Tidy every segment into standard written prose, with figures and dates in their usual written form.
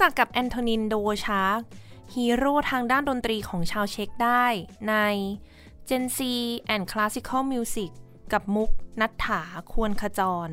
จักกับแอนโทนินโดชาร์กฮีโร่ทางด้านดนตรีของชาวเช็กได้ใน Gen Z and Classical Music กับมุกนัทถาควรขจร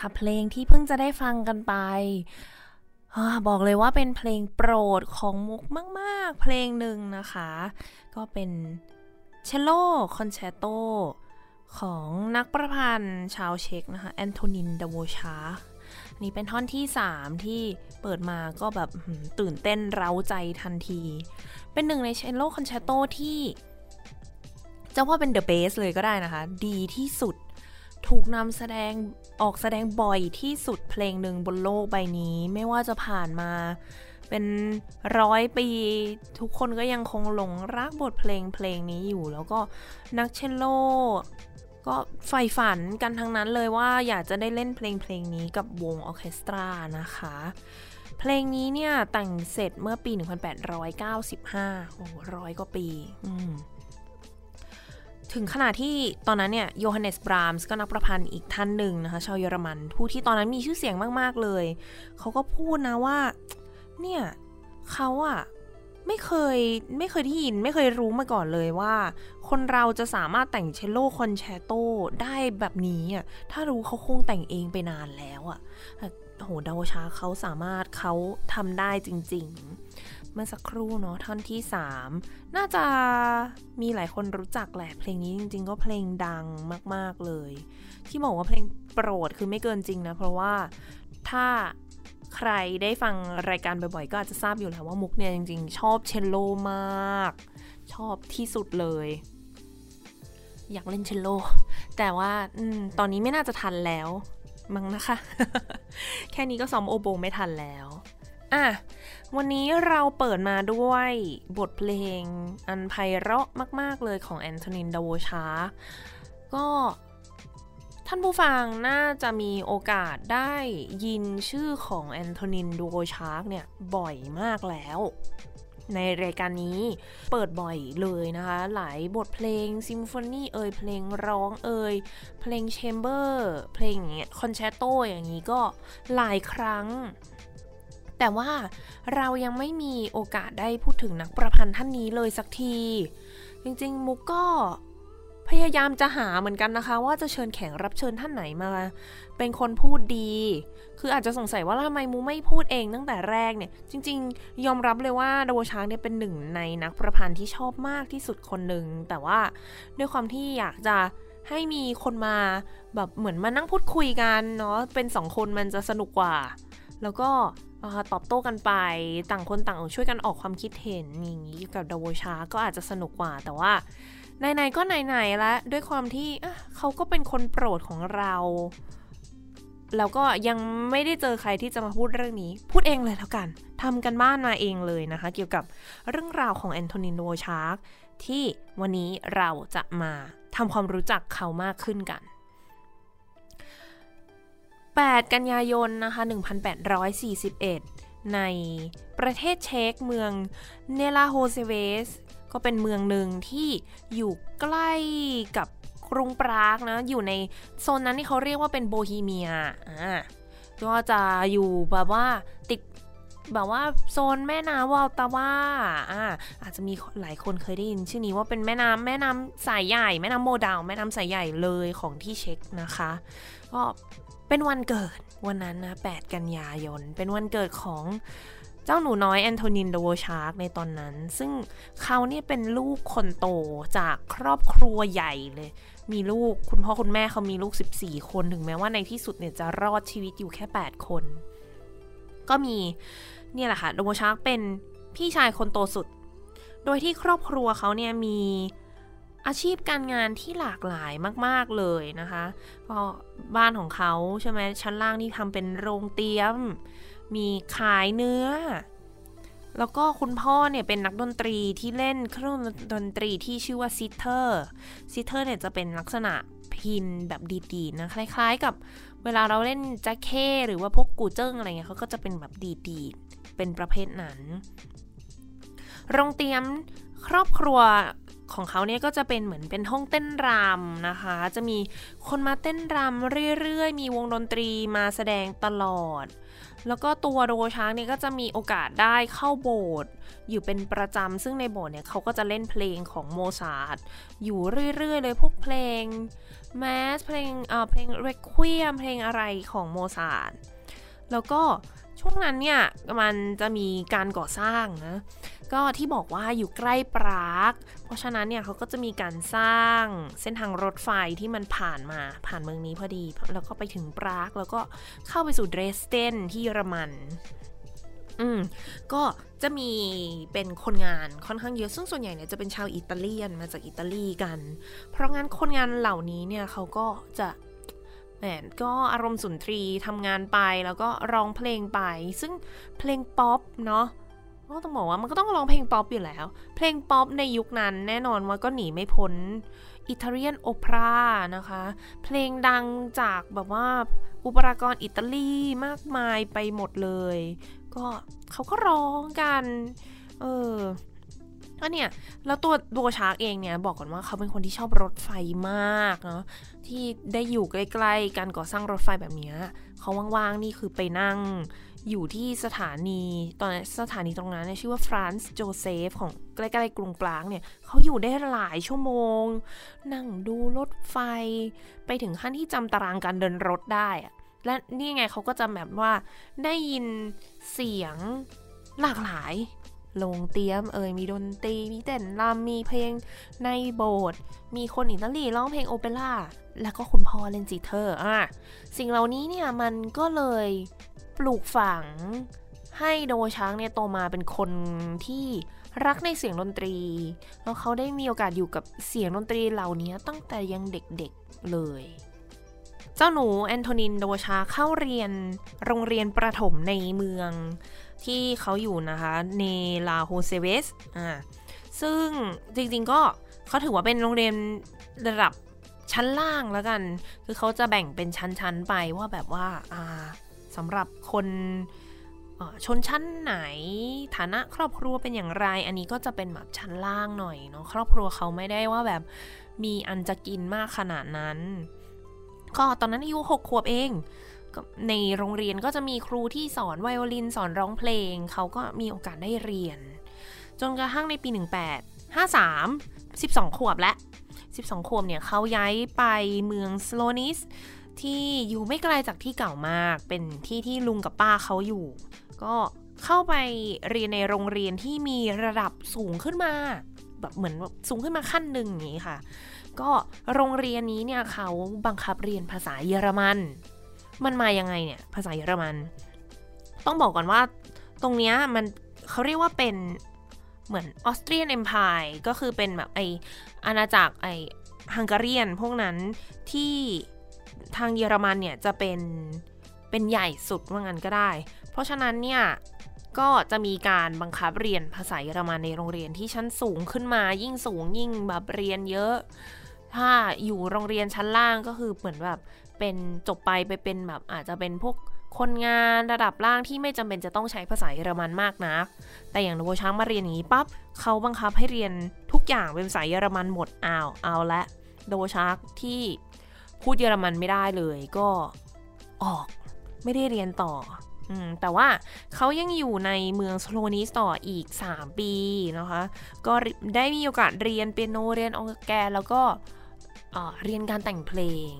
ค่ะเพลงที่เพิ่งจะได้ฟังกันไปบอกเลยว่าเป็นเพลงโปรดของมุกมากๆเพลงหนึ่งนะคะก็เป็น Cello Concerto ของนักประพันธ์ชาวเช็กนะคะแอนโทนิน ดาโวชาคนี่เป็นท่อนที่3ที่เปิดมาก็แบบตื่นเต้นเร้าใจทันทีเป็นหนึ่งใน Cello Concerto ที่จะว่าเป็น The Best เลยก็ได้นะคะดีที่สุดถูกนำแสดงออกแสดงบ่อยที่สุดเพลงหนึ่งบนโลกใบนี้ไม่ว่าจะผ่านมาเป็น100 ปีทุกคนก็ยังคงหลงรักบทเพลงนี้อยู่แล้วก็นักเชลโลก็ใฝ่ฝันกันทั้งนั้นเลยว่าอยากจะได้เล่นเพลงนี้กับวงออร์เคสตรานะคะเพลงนี้เนี่ยแต่งเสร็จเมื่อปี1895โอ้100 กว่าปีถึงขนาดที่ตอนนั้นเนี่ย Johannes Brahms ก็นักประพันธ์อีกท่านหนึ่งนะคะชาวเยอรมันผู้ที่ตอนนั้นมีชื่อเสียงมากๆเลยเขาก็พูดนะว่าเนี่ยเขาอะไม่เคยได้ยินไม่เคยรู้มาก่อนเลยว่าคนเราจะสามารถแต่งเชลโลคอนแชตโตได้แบบนี้อ่ะถ้ารู้เขาคงแต่งเองไปนานแล้วอ่ะโหดาวชาเขาสามารถเขาทำได้จริงๆเมื่อสักครู่เนาะท่อนที่3น่าจะมีหลายคนรู้จักแหละเพลงนี้จริงๆก็เพลงดังมากๆเลยที่บอกว่าเพลงโปรดคือไม่เกินจริงนะเพราะว่าถ้าใครได้ฟังรายการบ่อยๆก็อาจจะทราบอยู่แล้วว่ามุกเนี่ยจริงๆชอบเชลโลมากชอบที่สุดเลยอยากเล่นเชลโลแต่ว่าตอนนี้ไม่น่าจะทันแล้วมั้งนะคะ แค่นี้ก็ซ้อมโอโบไม่ทันแล้วอ่ะวันนี้เราเปิดมาด้วยบทเพลงอันไพเราะมากๆเลยของแอนโทนิน ดาโวชาคก็ท่านผู้ฟังน่าจะมีโอกาสได้ยินชื่อของแอนโทนิน ดาโวชาคเนี่ยบ่อยมากแล้วในรายการนี้เปิดบ่อยเลยนะคะหลายบทเพลงซิมโฟนีเอ่ยเพลงร้องเอ่ยเพลงแชมเบอร์เพลงอย่างเงี้ยคอนแชตโตอย่างนี้ก็หลายครั้งแต่ว่าเรายังไม่มีโอกาสได้พูดถึงนักประพันธ์ท่านนี้เลยสักทีจริงๆมุกก็พยายามจะหาเหมือนกันนะคะว่าจะเชิญแขกรับเชิญท่านไหนมาเป็นคนพูดดีคืออาจจะสงสัยว่าทำไมมูไม่พูดเองตั้งแต่แรกเนี่ยจริงๆยอมรับเลยว่าดาโวชาคเนี่ยเป็นหนึ่งในนักประพันธ์ที่ชอบมากที่สุดคนหนึ่งแต่ว่าด้วยความที่อยากจะให้มีคนมาแบบเหมือนมานั่งพูดคุยกันเนาะเป็น2คนมันจะสนุกกว่าแล้วก็ตอบโต้กันไปต่างคนต่างช่วยกันออกความคิดเห็นอย่างนี้กับดาโวชาคก็อาจจะสนุกกว่าแต่ว่าไหนๆก็ไหนๆละด้วยความที่เขาก็เป็นคนโปรดของเราแล้วก็ยังไม่ได้เจอใครที่จะมาพูดเรื่องนี้พูดเองเลยแล้วกันทำกันบ้านมาเองเลยนะคะเกี่ยวกับเรื่องราวของแอนโทนิน ดาโวชาคที่วันนี้เราจะมาทำความรู้จักเขามากขึ้นกัน8กันยายนนะคะ1841ในประเทศเช็กเมืองเนลาโฮเซเวสก็เป็นเมืองหนึ่งที่อยู่ใกล้กับกรุงปรากนะอยู่ในโซนนั้นที่เขาเรียกว่าเป็นโบฮีเมียก็จะอยู่แบบว่าติดแบบว่าโซนแม่น้ำวอลตาว่าอาจจะมีหลายคนเคยได้ยินชื่อนี้ว่าเป็นแม่น้ำสายใหญ่แม่น้ำโมดาวแม่น้ำสายใหญ่เลยของที่เช็กนะคะก็เป็นวันเกิดวันนั้นนะ8กันยายนเป็นวันเกิดของเจ้าหนูน้อยแอนโทนิน ดาโวชาคในตอนนั้นซึ่งเขาเนี่ยเป็นลูกคนโตจากครอบครัวใหญ่เลยมีลูกคุณพ่อคุณแม่เขามีลูก14คนถึงแม้ว่าในที่สุดเนี่ยจะรอดชีวิตอยู่แค่8คนก็มีเนี่ยแหละค่ะดาโวชาคเป็นพี่ชายคนโตสุดโดยที่ครอบครัวเขาเนี่ยมีอาชีพการงานที่หลากหลายมากๆเลยนะคะก็บ้านของเขาใช่ไหมชั้นล่างนี่ทำเป็นโรงเตี้ยมมีขายเนื้อแล้วก็คุณพ่อเนี่ยเป็นนักดนตรีที่เล่นเครื่องดนตรีที่ชื่อว่าซิทเทอร์เนี่ยจะเป็นลักษณะพินแบบดีดๆนะคล้ายๆกับเวลาเราเล่นแจ็คเคหรือว่าพวกกูเจิ้งอะไรเงี้ยเขาก็จะเป็นแบบดีดๆเป็นประเภทนั้นโรงเตี้ยมครอบครัว ของเขาเนี่ยก็จะเป็นเหมือนเป็นห้องเต้นรำนะคะจะมีคนมาเต้นรำเรื่อยๆมีวงดนตรีมาแสดงตลอดแล้วก็ตัวโดโกช้างเนี่ยก็จะมีโอกาสได้เข้าโบสถ์อยู่เป็นประจำซึ่งในโบสถ์เนี่ยเขาก็จะเล่นเพลงของโมซาร์ทอยู่เรื่อยๆเลยพวกเพลงแมสเพลงเรควิเอมเพลงอะไรของโมซาร์ทแล้วก็ช่วงนั้นเนี่ยมันจะมีการก่อสร้างนะก็ที่บอกว่าอยู่ใกล้ปรากเพราะฉะนั้นเนี่ยเขาก็จะมีการสร้างเส้นทางรถไฟที่มันผ่านเมืองนี้พอดีแล้วก็ไปถึงปรากแล้วก็เข้าไปสู่เดรสเดนที่เยอรมันก็จะมีเป็นคนงานค่อนข้างเยอะซึ่งส่วนใหญ่เนี่ยจะเป็นชาวอิตาเลียนมาจากอิตาลีกันเพราะงั้นคนงานเหล่านี้เนี่ยเขาก็จะก็อารมณ์สุนทรีทำงานไปแล้วก็ร้องเพลงไปซึ่งเพลงป๊อปเนาะก็ต้องบอกว่ามันก็ต้องร้องเพลงป๊อปอยู่แล้วเพลงป๊อปในยุคนั้นแน่นอนว่าก็หนีไม่พ้นอิตาเลียนโอเปร่านะคะเพลงดังจากแบบว่าอุปรากรอิตาลีมากมายไปหมดเลยก็เขาก็ร้องกันก็เนี่ยแล้วตัวโดโกช้างเองเนี่ยบอกก่อนว่าเขาเป็นคนที่ชอบรถไฟมากเนาะที่ได้อยู่ใกล้ๆการก่อสร้างรถไฟแบบนี้เขาว่างๆนี่คือไปนั่งอยู่ที่สถานีตอนสถานีตรงนั้นชื่อว่าฟรานซ์โจเซฟของใกล้ๆกรุงปรากเนี่ยเขาอยู่ได้หลายชั่วโมงนั่งดูรถไฟไปถึงขั้นที่จำตารางการเดินรถได้อะและนี่ไงเขาก็จำแบบว่าได้ยินเสียงหลากหลายลงเตี๊ยมมีดนตรีมีเต้นรำมีเพลงในโบสถ์มีคนอิตาลีร้องเพลงโอเปร่าแล้วก็คุณพ่อเล่นจิเทอร์สิ่งเหล่านี้เนี่ยมันก็เลยปลูกฝังให้โดโกช้างเนี่ยโตมาเป็นคนที่รักในเสียงดนตรีแล้วเขาได้มีโอกาสอยู่กับเสียงดนตรีเหล่านี้ตั้งแต่ยังเด็กๆเลยเจ้าหนูแอนโทนินโดโกช้างเข้าเรียนโรงเรียนประถมในเมืองที่เขาอยู่นะคะเนลาโฮเซเวสซึ่งจริงๆก็เขาถือว่าเป็นโรงเรียนระดับชั้นล่างแล้วกันคือเขาจะแบ่งเป็นชั้นๆไปว่าแบบว่าสำหรับคนชนชั้นไหนฐานะครอบครัวเป็นอย่างไรอันนี้ก็จะเป็นแบบชั้นล่างหน่อยเนาะครอบครัวเขาไม่ได้ว่าแบบมีอันจะกินมากขนาดนั้นก็ตอนนั้นอายุ6 ขวบเองในโรงเรียนก็จะมีครูที่สอนไวโอลินสอนร้องเพลงเขาก็มีโอกาสได้เรียนจนกระทั่งในปี1853 12 ขวบและ12 ขวบเนี่ยเขาย้ายไปเมืองสโลนิสที่อยู่ไม่ไกลจากที่เก่ามากเป็นที่ที่ลุงกับป้าเขาอยู่ก็เข้าไปเรียนในโรงเรียนที่มีระดับสูงขึ้นมาแบบเหมือนสูงขึ้นมาขั้นหนึ่งอย่างนี้ค่ะก็โรงเรียนนี้เนี่ยเขาบังคับเรียนภาษาเยอรมันมันมายังไงเนี่ยภาษาเยอรมันต้องบอกก่อนว่าตรงเนี้ยมันเขาเรียกว่าเป็นเหมือนออสเตรียนเอ็มไพร์ก็คือเป็นแบบไออาณาจักรไอฮังการีนพวกนั้นที่ทางเยอรมันเนี่ยจะเป็นใหญ่สุดว่างั้นก็ได้เพราะฉะนั้นเนี่ยก็จะมีการบังคับเรียนภาษาเยอรมันในโรงเรียนที่ชั้นสูงขึ้นมายิ่งสูงยิ่งแบบเรียนเยอะถ้าอยู่โรงเรียนชั้นล่างก็คือเหมือนแบบเป็นจบไปเป็นแบบอาจจะเป็นพวกคนงานระดับล่างที่ไม่จำเป็นจะต้องใช้ภาษาเยอรมันมากนักแต่อย่างโดโกช้างมาเรียนอย่างนี้ปั๊บเขาบังคับให้เรียนทุกอย่างเป็นภาษาเยอรมันหมดเอาละโดโกช้างที่พูดเยอรมันไม่ได้เลยก็ออกไม่ได้เรียนต่อแต่ว่าเขายังอยู่ในเมืองสโลนิสต่ออีก3 ปีนะคะก็ได้มีโอกาสเรียนเปียโนเรียนออแกนแล้วก็เรียนการแต่งเพลง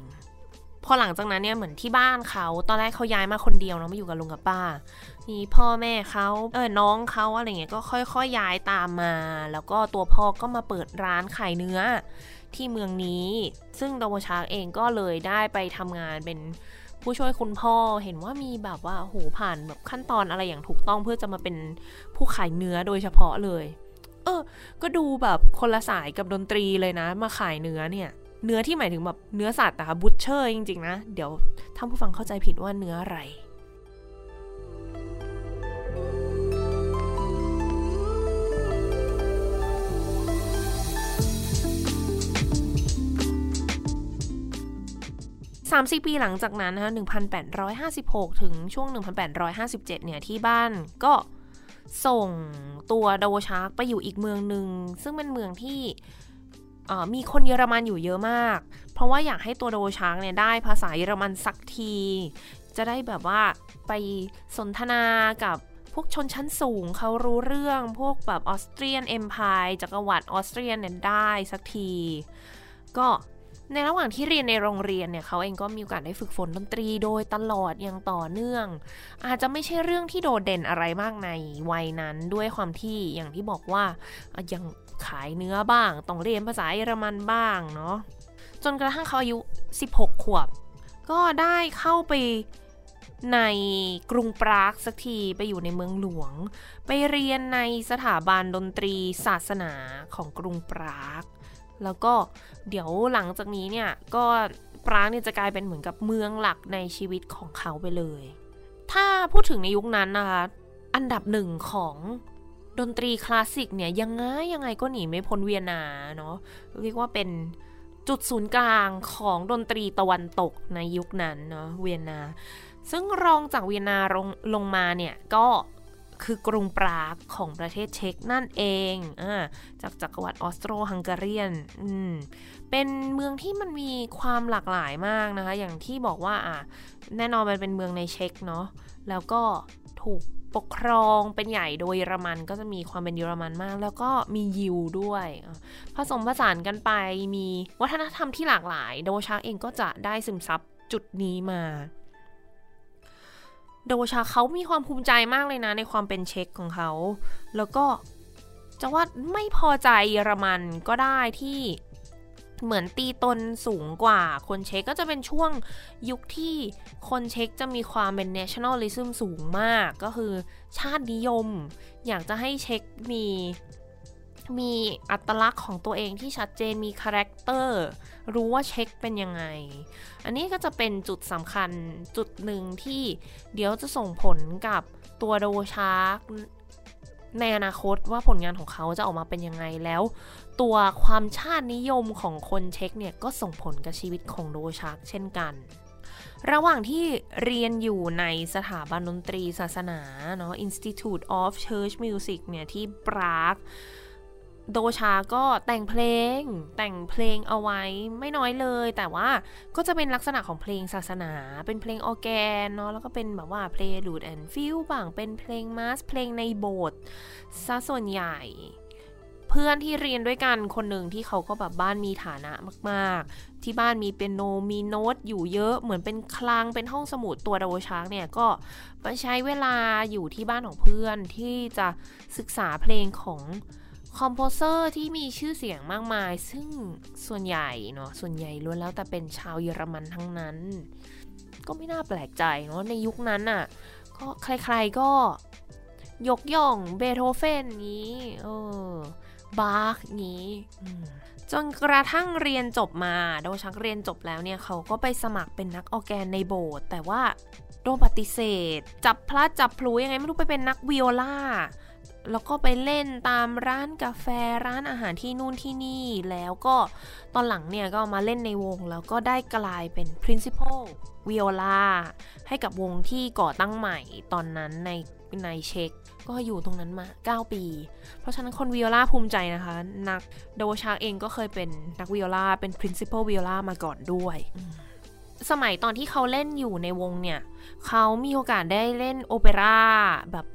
พอหลังจากนั้นเนี่ยเหมือนที่บ้านเขาตอนแรกเขาย้ายมาคนเดียวเนาะไม่อยู่กับลุงกับป้ามีพ่อแม่เขาน้องเขาอะไรเงี้ยก็ค่อยๆย้ายตามมาแล้วก็ตัวพ่อก็มาเปิดร้านขายเนื้อที่เมืองนี้ซึ่งโดโกช้างเองก็เลยได้ไปทำงานเป็นผู้ช่วยคุณพ่อเห็นว่ามีแบบว่าโหผ่านแบบขั้นตอนอะไรอย่างถูกต้องเพื่อจะมาเป็นผู้ขายเนื้อโดยเฉพาะเลยก็ดูแบบคนละสายกับดนตรีเลยนะมาขายเนื้อเนี่ยเนื้อที่หมายถึงแบบเนื้อสัตว์นะคะบูชเชอร์จริงๆนะเดี๋ยวท่านผู้ฟังเข้าใจผิดว่าเนื้ออะไร30 ปีหลังจากนั้นนะคะ 1856 ถึงช่วง 1857 เนี่ยที่บ้านก็ส่งตัวโดโกช้างไปอยู่อีกเมืองหนึ่งซึ่งเป็นเมืองที่ มีคนเยอรมันอยู่เยอะมากเพราะว่าอยากให้ตัวโดช้างเนี่ยได้ภาษาเยอรมันสักทีจะได้แบบว่าไปสนทนากับพวกชนชั้นสูงเขารู้เรื่องพวกแบบออสเตรียนเอ็มไพร์จักรวรรดิออสเตรียนเนี่ยได้สักทีก็ในระหว่างที่เรียนในโรงเรียนเนี่ยเขาเองก็มีโอกาสได้ฝึกฝนดนตรีโดยตลอดอย่างต่อเนื่องอาจจะไม่ใช่เรื่องที่โดดเด่นอะไรมากในวัยนั้นด้วยความที่อย่างที่บอกว่ายังขายเนื้อบ้างต้องเรียนภาษาเยอรมันบ้างเนาะจนกระทั่งเขาอายุ16ขวบก็ได้เข้าไปในกรุงปรากสักทีไปอยู่ในเมืองหลวงไปเรียนในสถาบันดนตรีศาสนาของกรุงปรากแล้วก็เดี๋ยวหลังจากนี้เนี่ยก็ปรากเนี่ยจะกลายเป็นเหมือนกับเมืองหลักในชีวิตของเขาไปเลยถ้าพูดถึงในยุคนั้นนะคะอันดับหนึ่งของดนตรีคลาสสิกเนี่ยยังไงก็หนีไม่พ้นเวียนนาเนาะเรียกว่าเป็นจุดศูนย์กลางของดนตรีตะวันตกในยุคนั้นเนาะเวียนนาซึ่งรองจากเวียนนาลงมาเนี่ยก็คือกรุงปรากของประเทศเช็กนั่นเองจากจักรวรรดิออสโตรฮังการีเป็นเมืองที่มันมีความหลากหลายมากนะคะอย่างที่บอกว่าแน่นอนมันเป็นเมืองในเช็กเนาะแล้วก็ถูกปกครองเป็นใหญ่โดยเยอรมันก็จะมีความเป็นเยอรมันมากแล้วก็มียิวด้วยผสมผสานกันไปมีวัฒนธรรมที่หลากหลายโดช้างเองก็จะได้ซึมซับจุดนี้มาโดชาเขามีความภูมิใจมากเลยนะในความเป็นเช็กของเขาแล้วก็จะว่าไม่พอใจเยอรมันก็ได้ที่เหมือนตีตนสูงกว่าคนเช็กก็จะเป็นช่วงยุคที่คนเช็กจะมีความเป็น nationalism สูงมากก็คือชาตินิยมอยากจะให้เช็กมีอัตลักษณ์ของตัวเองที่ชัดเจนมีคาแรคเตอร์รู้ว่าเช็กเป็นยังไงอันนี้ก็จะเป็นจุดสำคัญจุดหนึ่งที่เดี๋ยวจะส่งผลกับตัวโดชาร์กในอนาคตว่าผลงานของเขาจะออกมาเป็นยังไงแล้วตัวความชาตินิยมของคนเช็กเนี่ยก็ส่งผลกับชีวิตของโดชาร์กเช่นกันระหว่างที่เรียนอยู่ในสถาบันดนตรีศาสนาเนาะ Institute of Church Music เนี่ยที่ปรากโดชาก็แต่งเพลงเอาไว้ไม่น้อยเลยแต่ว่าก็จะเป็นลักษณะของเพลงศาสนาเป็นเพลงออแกนเนาะแล้วก็เป็นแบบว่าเพลย์ลูดแอนด์ฟิลบ้างเป็นเพลงมาสเพลงในโบสถ์ซะส่วนใหญ่เพื่อนที่เรียนด้วยกันคนหนึ่งที่เขาก็แบบบ้านมีฐานะมากๆที่บ้านมีเปียโนมีโน้ตอยู่เยอะเหมือนเป็นคลังเป็นห้องสมุดตัวโดช้างเนี่ยก็ไปใช้เวลาอยู่ที่บ้านของเพื่อนที่จะศึกษาเพลงของคอมโพเซอร์ที่มีชื่อเสียงมากมายซึ่งส่วนใหญ่ล้วนแล้วแต่เป็นชาวเยอรมันทั้งนั้นก็ไม่น่าแปลกใจเนาะในยุคนั้นน่ะก็ใครๆก็ยกย่องเบโธเฟนนี้บาคนี้จนกระทั่งเรียนจบมาโดชักเรียนจบแล้วเนี่ยเขาก็ไปสมัครเป็นนักออร์แกนในโบสถ์แต่ว่าโดนปฏิเสธจับพลัดจับพลูยังไงไม่รู้ไปเป็นนักไวโอลาแล้วก็ไปเล่นตามร้านกาแฟร้านอาหารที่นู่นที่นี่แล้วก็ตอนหลังเนี่ยก็มาเล่นในวงแล้วก็ได้กลายเป็น principal viola ให้กับวงที่ก่อตั้งใหม่ตอนนั้นในเช็กก็อยู่ตรงนั้นมา9ปีเพราะฉะนั้นคนวิโอลาภูมิใจนะคะนักโดชาเองก็เคยเป็นนักวิโอลาเป็น principal viola มาก่อนด้วยสมัยตอนที่เขาเล่นอยู่ในวงเนี่ยเขามีโอกาสได้เล่นโอเปร่าแบบ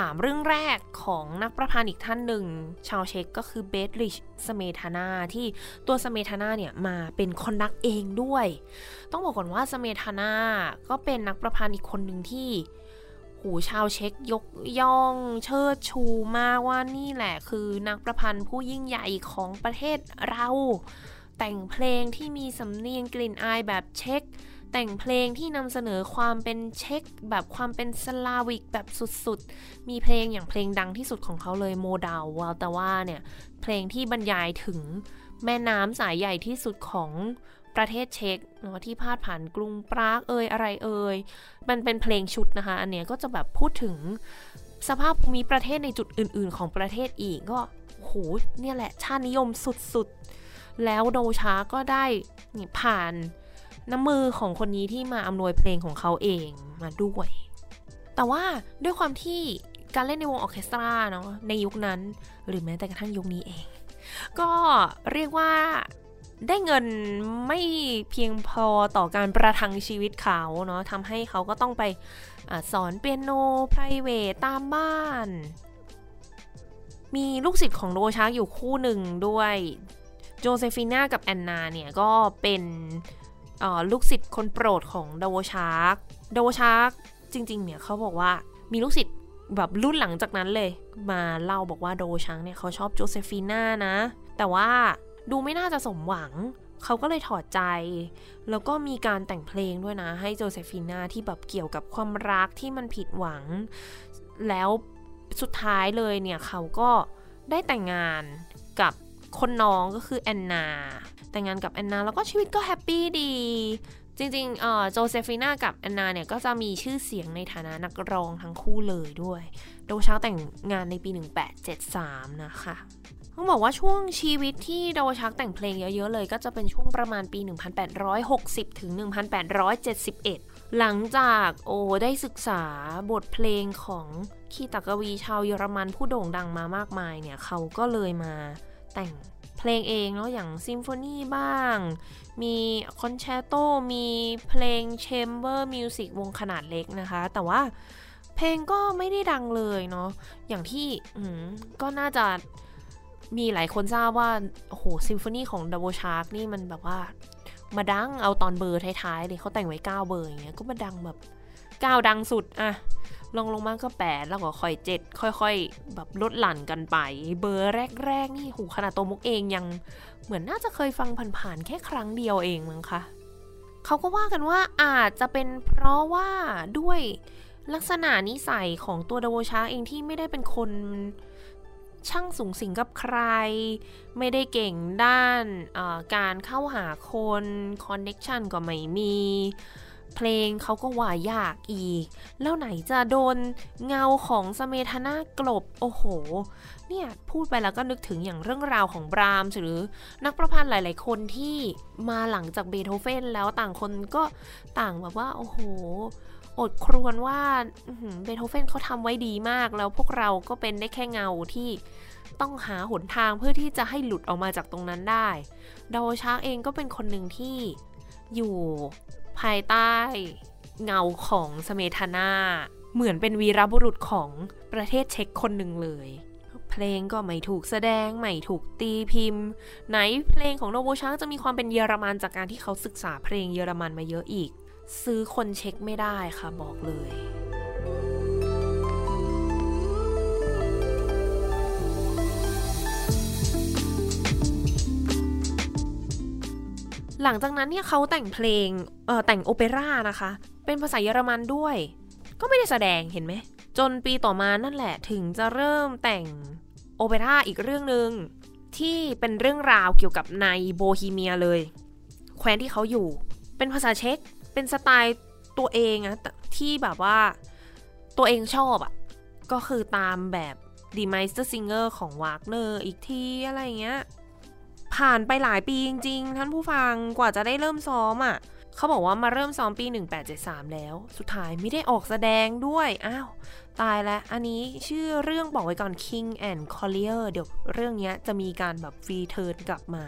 3เรื่องแรกของนักประพันธ์อีกท่านหนึ่งชาวเช็กก็คือเบดริชสเมธานาที่ตัวสเมธานาเนี่ยมาเป็นคนนักเองด้วยต้องบอกก่อนว่าสเมธานาก็เป็นนักประพันธ์อีกคนหนึ่งที่ชาวเช็กยกย่องเชิดชูมากว่านี่แหละคือนักประพันธ์ผู้ยิ่งใหญ่ของประเทศเราแต่งเพลงที่มีสำเนียงกลิ่นอายแบบเช็กแต่งเพลงที่นำเสนอความเป็นเช็กแบบความเป็นสลาวิกแบบสุดๆมีเพลงอย่างเพลงดังที่สุดของเขาเลยโมดาววาลตาว่าเนี่ยเพลงที่บรรยายถึงแม่น้ำสายใหญ่ที่สุดของประเทศเช็กเนาะที่พาดผ่านกรุงปรากอะไรมันเป็นเพลงชุดนะคะอันเนี้ยก็จะแบบพูดถึงสภาพภูมิประเทศในจุดอื่นๆของประเทศอีกก็โหเนี่ยแหละชาตินิยมสุดๆแล้วโดช้าก็ได้ผ่านน้ำมือของคนนี้ที่มาอำนวยเพลงของเขาเองมาด้วยแต่ว่าด้วยความที่การเล่นในวงออร์เคสตราเนาะในยุคนั้นหรือแม้แต่กระทั่งยุคนี้เอง ก็เรียกว่าได้เงินไม่เพียงพอต่อการประทังชีวิตเขาเนาะทำให้เขาก็ต้องไปสอนเปียโน private ตามบ้านมีลูกศิษย์ของโดชาร์กอยู่คู่หนึ่งด้วยโจเซฟีน่ากับแอนนาเนี่ยก็เป็นลูกศิษย์คนโปรดของดาวชาร์กจริงๆเนี่ยเขาบอกว่ามีลูกศิษย์แบบรุ่นหลังจากนั้นเลยมาเล่าบอกว่าดาวชาร์กเนี่ยเขาชอบโจเซฟีน่านะแต่ว่าดูไม่น่าจะสมหวังเขาก็เลยถอดใจแล้วก็มีการแต่งเพลงด้วยนะให้โจเซฟีน่าที่แบบเกี่ยวกับความรักที่มันผิดหวังแล้วสุดท้ายเลยเนี่ยเขาก็ได้แต่งงานกับคนน้องก็คือแอนนาแต่งงานกับแอนนาแล้วก็ชีวิตก็แฮปปี้ดีจริงๆโจเซฟีน่ากับแอนนาเนี่ยก็จะมีชื่อเสียงในฐานะนักร้องทั้งคู่เลยด้วยโดชาร์กแต่งงานในปี1873นะคะต้องบอกว่าช่วงชีวิตที่ดาวชักแต่งเพลงเยอะๆเลยก็จะเป็นช่วงประมาณปี1860ถึง1871หลังจากได้ศึกษาบทเพลงของคีตกวีชาวเยอรมันผู้โด่งดังมามากมายเนี่ยเขาก็เลยมาแต่งเพลงเองเนาะอย่างซิมโฟนีบ้างมีคอนแชร์โตมีเพลงแชมเบอร์มิวสิกวงขนาดเล็กนะคะแต่ว่าเพลงก็ไม่ได้ดังเลยเนาะอย่างที่ก็น่าจะมีหลายคนทราบว่าซิมโฟนีของดาวชาร์กนี่มันแบบว่ามาดังเอาตอนเบอร์ท้ายๆเลยเขาแต่งไว้9เบอร์อย่างเงี้ยก็มาดังแบบ9ดังสุดอะลงมาก็8แล้วก็ค่อย7ค่อยๆแบบลดหลั่นกันไปเบอร์แรกๆนี่ขนาดตัวมุกเองยังเหมือนน่าจะเคยฟังผ่านๆแค่ครั้งเดียวเองมั้งคะเขาก็ว่ากันว่าอาจจะเป็นเพราะว่าด้วยลักษณะนิสัยของตัวดาวชาร์กเองที่ไม่ได้เป็นคนช่างสูงสิงกับใครไม่ได้เก่งด้านการเข้าหาคนคอนเนคชันก็ไม่มีเพลงเขาก็ว่ายากอีกแล้วไหนจะโดนเงาของสเมธนากลบเนี่ยพูดไปแล้วก็นึกถึงอย่างเรื่องราวของบรามส์หรือนักประพันธ์หลายๆคนที่มาหลังจากเบโธเฟนแล้วต่างคนก็ต่างแบบว่าอดครวญว่าเบโธเฟนเขาทำไว้ดีมากแล้วพวกเราก็เป็นได้แค่เงาที่ต้องหาหนทางเพื่อที่จะให้หลุดออกมาจากตรงนั้นได้ดาวชาร์กเองก็เป็นคนหนึ่งที่อยู่ภายใต้เงาของสเมธนาเหมือนเป็นวีรบุรุษของประเทศเช็กคนหนึ่งเลยเพลงก็ไม่ถูกแสดงไม่ถูกตีพิมพ์ไหนเพลงของดาวชาร์กจะมีความเป็นเยอรมันจากการที่เขาศึกษาเพลงเยอรมันมาเยอะอีกซื้อคนเช็คไม่ได้ค่ะบอกเลยหลังจากนั้นเนี่ยเขาแต่งเพลงแต่งโอเปร่านะคะเป็นภาษาเยอรมันด้วยก็ไม่ได้แสดงเห็นไหมจนปีต่อมานั่นแหละถึงจะเริ่มแต่งโอเปร่าอีกเรื่องนึงที่เป็นเรื่องราวเกี่ยวกับในโบฮีเมียเลยแคว้นที่เขาอยู่เป็นภาษาเช็กเป็นสไตล์ตัวเองนะที่แบบว่าตัวเองชอบอ่ะก็คือตามแบบดีไมสเตอร์ซิงเกอร์ของวากเนอร์อีกทีอะไรเงี้ยผ่านไปหลายปีจริงๆท่านผู้ฟังกว่าจะได้เริ่มซ้อมอ่ะเขาบอกว่ามาเริ่มซ้อมปี1873แล้วสุดท้ายไม่ได้ออกแสดงด้วยอ้าวตายแล้วอันนี้ชื่อเรื่องบอกไว้ก่อน King and Collier เดี๋ยวเรื่องนี้จะมีการแบบรีเทิร์นกลับมา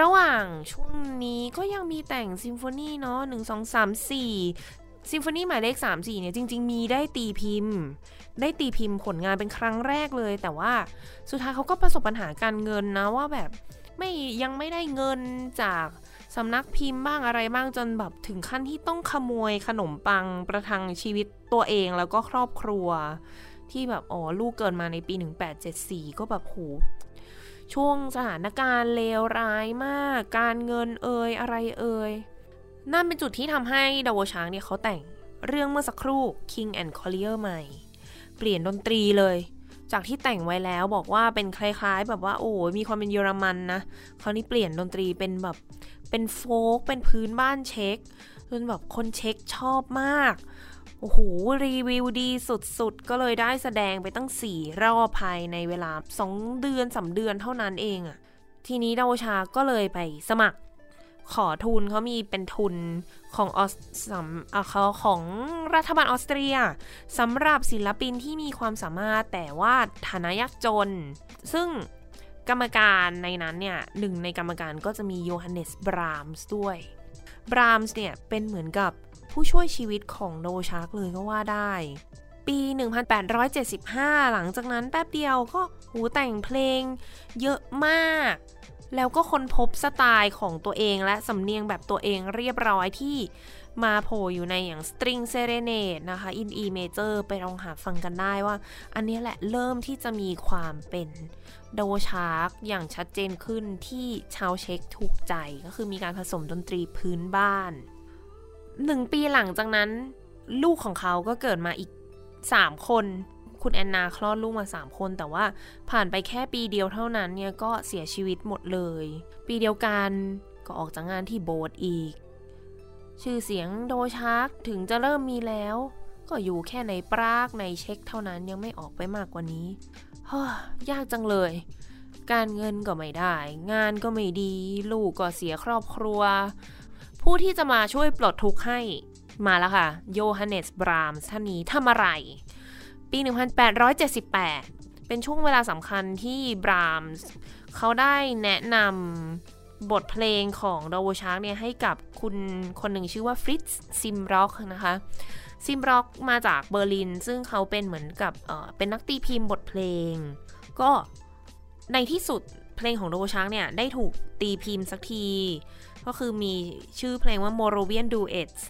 ระหว่างช่วงนี้ก็ยังมีแต่งซิมโฟนีเนาะ1 2 3 4ซิมโฟนีหมายเลข34เนี่ยจริงๆมีได้ตีพิมพ์ผลงานเป็นครั้งแรกเลยแต่ว่าสุดท้ายเขาก็ประสบปัญหาการเงินนะว่าแบบยังไม่ได้เงินจากสำนักพิมพ์บ้างอะไรบ้างจนแบบถึงขั้นที่ต้องขโมยขนมปังประทังชีวิตตัวเองแล้วก็ครอบครัวที่แบบลูกเกิดมาในปี1874ก็แบบโหช่วงสถานการณ์เลวร้ายมากการเงินอะไรนั่นเป็นจุดที่ทำให้ดาวชาร์กเนี่ยเขาแต่งเรื่องเมื่อสักครู่ King and Collier ใหม่เปลี่ยนดนตรีเลยจากที่แต่งไว้แล้วบอกว่าเป็นคล้ายๆแบบว่ามีความเป็นเยอรมันนะคราวนี้เปลี่ยนดนตรีเป็นแบบเป็นโฟล์คเป็นพื้นบ้านเช็กจนแบบคนเช็กชอบมากรีวิวดีสุดๆก็เลยได้แสดงไปตั้ง4รอบภายในเวลา2เดือน3เดือนเท่านั้นเองอ่ะทีนี้ดาวชาก็เลยไปสมัครขอทุนเขามีเป็นทุนของของรัฐบาลออสเตรียสำหรับศิลปินที่มีความสามารถแต่ว่าฐานะยากจนซึ่ง กรรมการในนั้นเนี่ยหนึ่งในกรรมการก็จะมี Johannes Brahms ด้วย Brahms เนี่ยเป็นเหมือนกับผู้ช่วยชีวิตของโดชาร์กเลยก็ว่าได้ปี 1875 หลังจากนั้นแป๊บเดียวก็แต่งเพลงเยอะมากแล้วก็ค้นพบสไตล์ของตัวเองและสำเนียงแบบตัวเองเรียบร้อยที่มาโผล่อยู่ในอย่าง String Serenade นะคะ In E Major ไปลองหาฟังกันได้ว่าอันนี้แหละเริ่มที่จะมีความเป็นโดชาร์กอย่างชัดเจนขึ้นที่ชาวเช็กถูกใจก็คือมีการผสมดนตรีพื้นบ้าน1 ปีหลังจากนั้นลูกของเขาก็เกิดมาอีก3 คนคุณแอนนาคลอดลูกมา3 คนแต่ว่าผ่านไปแค่ปีเดียวเท่านั้นเนี่ยก็เสียชีวิตหมดเลยปีเดียวกันก็ออกจากงานที่โบสถ์อีกชื่อเสียงโดชาร์กถึงจะเริ่มมีแล้วก็อยู่แค่ในปรากในเช็กเท่านั้นยังไม่ออกไปมากกว่านี้ยากจังเลยการเงินก็ไม่ได้งานก็ไม่ดีลูกก็เสียครอบครัวผู้ที่จะมาช่วยปลดทุกข์ให้มาแล้วค่ะโยฮันเนสบรามส์ท่านนี้ทำอะไรปี 1878 เป็นช่วงเวลาสำคัญที่บรามส์เขาได้แนะนำบทเพลงของโดชาร์กเนี่ยให้กับคุณคนหนึ่งชื่อว่าฟริตซ์ซิมร็อกนะคะซิมร็อกมาจากเบอร์ลินซึ่งเขาเป็นเหมือนกับเป็นนักตีพิมพ์บทเพลงก็ในที่สุดเพลงของโดชาร์กเนี่ยได้ถูกตีพิมพ์สักทีก็คือมีชื่อเพลงว่า Moravian Duets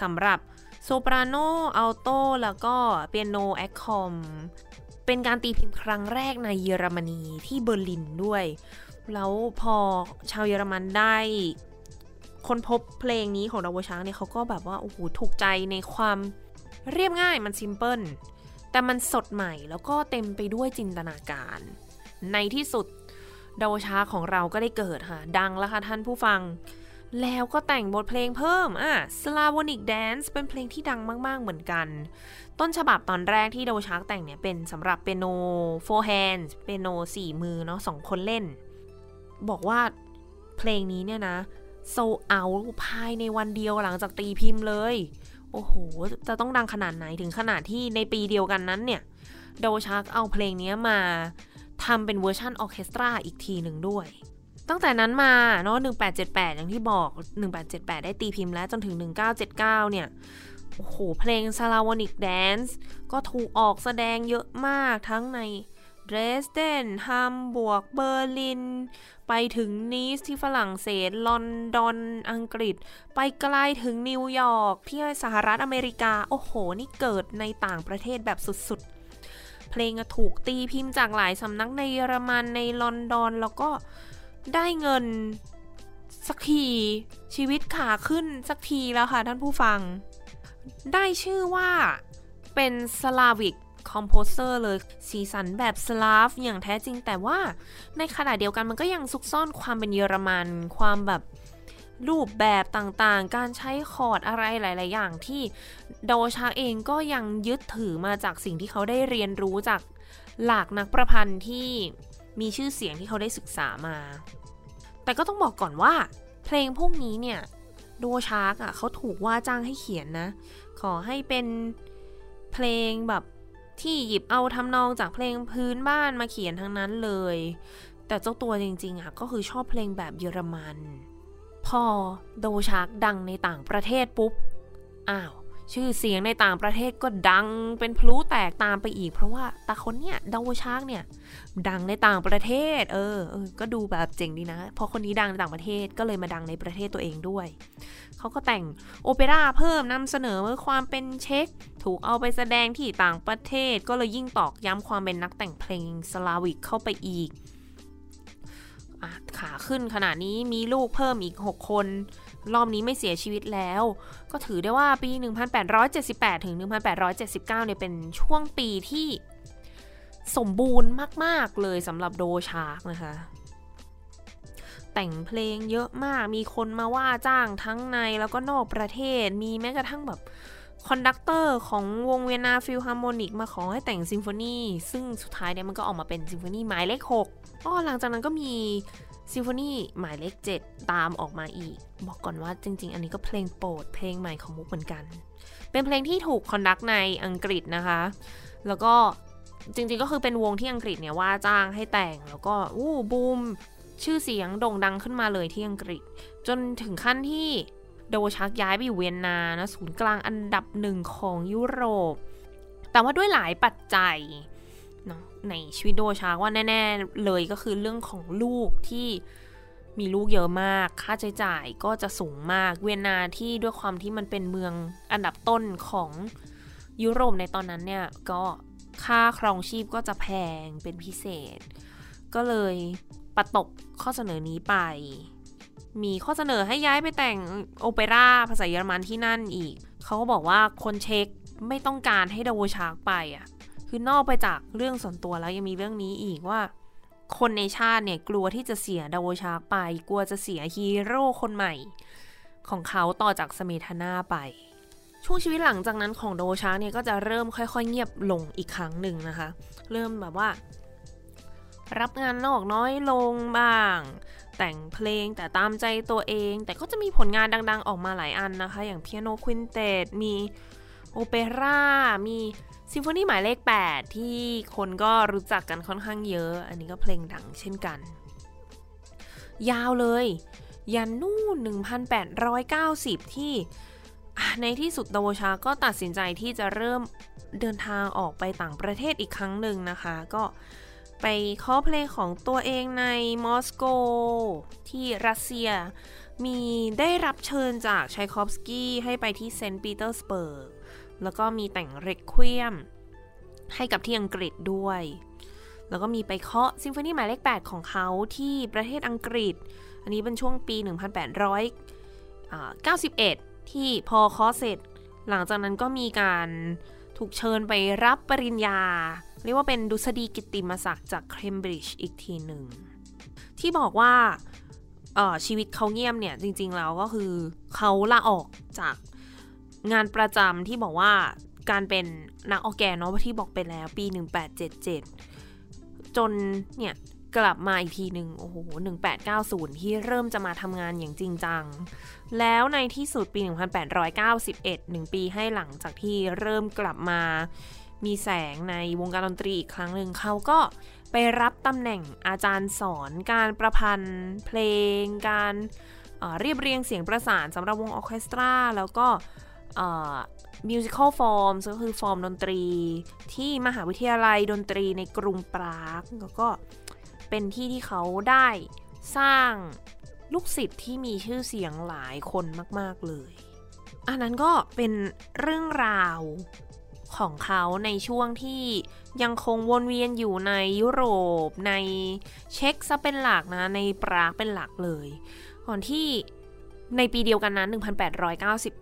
สำหรับโซปราโนอัลโตแล้วก็เปียโนแอคคอมเป็นการตีพิมพ์ครั้งแรกในเยอรมนีที่เบอร์ลินด้วยแล้วพอชาวเยอรมันได้ค้นพบเพลงนี้ของโดชาร์กเนี่ยเขาก็แบบว่าโอ้โหถูกใจในความเรียบง่ายมันซิมเปิลแต่มันสดใหม่แล้วก็เต็มไปด้วยจินตนาการในที่สุดโดชาร์กของเราก็ได้เกิดค่ะดังแล้วค่ะท่านผู้ฟังแล้วก็แต่งบทเพลงเพิ่มSlavonic Dance เป็นเพลงที่ดังมากๆเหมือนกันต้นฉบับตอนแรกที่โดชาร์กแต่งเนี่ยเป็นสำหรับเปียโน 4 hands เปียโน 4 มือเนาะ 2 คนเล่นบอกว่าเพลงนี้เนี่ยนะโซเอาภายในวันเดียวหลังจากตีพิมพ์เลยโอ้โหจะต้องดังขนาดไหนถึงขนาดที่ในปีเดียวกันนั้นเนี่ยโดชาร์กเอาเพลงนี้มาทำเป็นเวอร์ชันออร์เคสตราอีกทีหนึ่งด้วยตั้งแต่นั้นมาเนาะ1878อย่างที่บอก1878ได้ตีพิมพ์แล้วจนถึง1979เนี่ยโอ้โหเพลง Slavonic Dance ก็ถูกออกแสดงเยอะมากทั้งในเดรสเดนฮัมบวกเบอร์ลินไปถึงนีสที่ฝรั่งเศสลอนดอนอังกฤษไปไกลถึงนิวยอร์กที่สหรัฐอเมริกาโอ้โหนี่เกิดในต่างประเทศแบบสุดๆเพลงถูกตีพิมพ์จากหลายสำนักในเยอรมันในลอนดอนแล้วก็ได้เงินสักทีชีวิตขาขึ้นสักทีแล้วค่ะท่านผู้ฟังได้ชื่อว่าเป็นสลาวิกคอมโพเซอร์เลยสีสันแบบสลาฟอย่างแท้จริงแต่ว่าในขณะเดียวกันมันก็ยังซุกซ่อนความเป็นเยอรมันความแบบรูปแบบต่างๆการใช้คอร์ดอะไรหลายๆอย่างที่โดชาร์กเองก็ยังยึดถือมาจากสิ่งที่เขาได้เรียนรู้จากหลากนักประพันธ์ที่มีชื่อเสียงที่เขาได้ศึกษามาแต่ก็ต้องบอกก่อนว่าเพลงพวกนี้เนี่ยโดชาร์กเขาถูกว่าจ้างให้เขียนนะขอให้เป็นเพลงแบบที่หยิบเอาทำนองจากเพลงพื้นบ้านมาเขียนทั้งนั้นเลยแต่เจ้าตัวจริงๆก็คือชอบเพลงแบบเยอรมันพอโดชาร์กดังในต่างประเทศปุ๊บชื่อเสียงในต่างประเทศก็ดังเป็นพลุแตกตามไปอีกเพราะว่าตาคนเนี่ยโดชาร์กเนี่ยดังในต่างประเทศก็ดูแบบเจ๋งดีนะพอคนนี้ดังในต่างประเทศก็เลยมาดังในประเทศตัวเองด้วยเขาก็แต่งโอเปร่าเพิ่มนำเสนอความเป็นเช็กถูกเอาไปแสดงที่ต่างประเทศก็เลยยิ่งตอกย้ำความเป็นนักแต่งเพลงสลาวิกเข้าไปอีกขาขึ้นขนาดนี้มีลูกเพิ่มอีก6คนรอบนี้ไม่เสียชีวิตแล้วก็ถือได้ว่าปี 1878 ถึง 1879 เนี่ยเป็นช่วงปีที่สมบูรณ์มากๆเลยสำหรับโดชาร์กนะคะแต่งเพลงเยอะมากมีคนมาว่าจ้างทั้งในแล้วก็นอกประเทศมีแม้กระทั่งแบบคอนดักเตอร์ของวงเวียนนาฟิลฮาร์โมนิกมาขอให้แต่งซิมโฟนีซึ่งสุดท้ายเนี่ยมันก็ออกมาเป็นซิมโฟนีหมายเลข6หลังจากนั้นก็มีซิมโฟนีหมายเลข7ตามออกมาอีกบอกก่อนว่าจริงๆอันนี้ก็เพลงโปรดเพลงใหม่ของมุกเหมือนกันเป็นเพลงที่ถูกคอนดักในอังกฤษนะคะแล้วก็ จริงๆก็คือเป็นวงที่อังกฤษเนี่ยว่าจ้างให้แต่งแล้วก็บูมชื่อเสียงโด่งดังขึ้นมาเลยที่อังกฤษจนถึงขั้นที่โดชักย้ายไปอยู่เวียนนานะศูนย์กลางอันดับหนึ่งของยุโรปแต่ว่าด้วยหลายปัจจัยเนาะในชีวิตโดชักว่าแน่ๆเลยก็คือเรื่องของลูกที่มีลูกเยอะมากค่าใช้จ่ายก็จะสูงมากเวียนนาที่ด้วยความที่มันเป็นเมืองอันดับต้นของยุโรปในตอนนั้นเนี่ยก็ค่าครองชีพก็จะแพงเป็นพิเศษก็เลยปัดตกข้อเสนอนี้ไปมีข้อเสนอให้ย้ายไปแต่งโอเปร่าภาษาเยอรมันที่นั่นอีกเขาก็บอกว่าคนเช็กไม่ต้องการให้โดชากไปอ่ะคือนอกไปจากเรื่องส่วนตัวแล้วยังมีเรื่องนี้อีกว่าคนในชาติเนี่ยกลัวที่จะเสียโดชากไปกลัวจะเสียฮีโร่คนใหม่ของเขาต่อจากสเมธนาไปช่วงชีวิตหลังจากนั้นของโดชากเนี่ยก็จะเริ่มค่อยๆเงียบลงอีกครั้งหนึ่งนะคะเริ่มแบบว่ารับงานนอกน้อยลงบ้างแต่งเพลงแต่ตามใจตัวเองแต่ก็จะมีผลงานดังๆออกมาหลายอันนะคะอย่างเปียโนควินเต็ตมีโอเปร่ามีซิมโฟนีหมายเลข8ที่คนก็รู้จักกันค่อนข้างเยอะอันนี้ก็เพลงดังเช่นกันยาวเลยยันนู่น 1890 ที่ในที่สุดโดชาก็ตัดสินใจที่จะเริ่มเดินทางออกไปต่างประเทศอีกครั้งหนึ่งนะคะก็ไปคอเพลงของตัวเองในมอสโกที่รัสเซียมีได้รับเชิญจากไชคอฟสกี้ให้ไปที่เซนต์ปีเตอร์สเบิร์กแล้วก็มีแต่งเรควิเอมให้กับที่อังกฤษด้วยแล้วก็มีไปเคาะซิมโฟนีหมายเลข8ของเขาที่ประเทศอังกฤษอันนี้เป็นช่วงปี1891ที่พอเคาะเสร็จหลังจากนั้นก็มีการถูกเชิญไปรับปริญญาเรียกว่าเป็นดุษฎีกิตติมศักดิ์จากเคมบริดจ์อีกทีหนึ่งที่บอกว่าชีวิตเขาเงียบเนี่ยจริงๆแล้วก็คือเขาลาออกจากงานประจำที่บอกว่าการเป็นนักออแกนเนาะที่บอกไปแล้วปี1877จนเนี่ยกลับมาอีกทีหนึ่งโอ้โห1890ที่เริ่มจะมาทำงานอย่างจริงจังแล้วในที่สุดปี1891 1ปีให้หลังจากที่เริ่มกลับมามีแสงในวงการดนตรีอีกครั้งหนึ่งเขาก็ไปรับตำแหน่งอาจารย์สอนการประพันธ์เพลงการเรียบเรียงเสียงประสานสำหรับวงออเคสตราแล้วก็musical forms ก็คือฟอร์มดนตรีที่มหาวิทยาลัยดนตรีในกรุงปรากแล้วก็เป็นที่ที่เขาได้สร้างลูกศิษย์ที่มีชื่อเสียงหลายคนมากๆเลยอันนั้นก็เป็นเรื่องราวของเขาในช่วงที่ยังคงวนเวียนอยู่ในยุโรปในเช็กซะเป็นหลักนะในปรากเป็นหลักเลยก่อนที่ในปีเดียวกันนั้น1891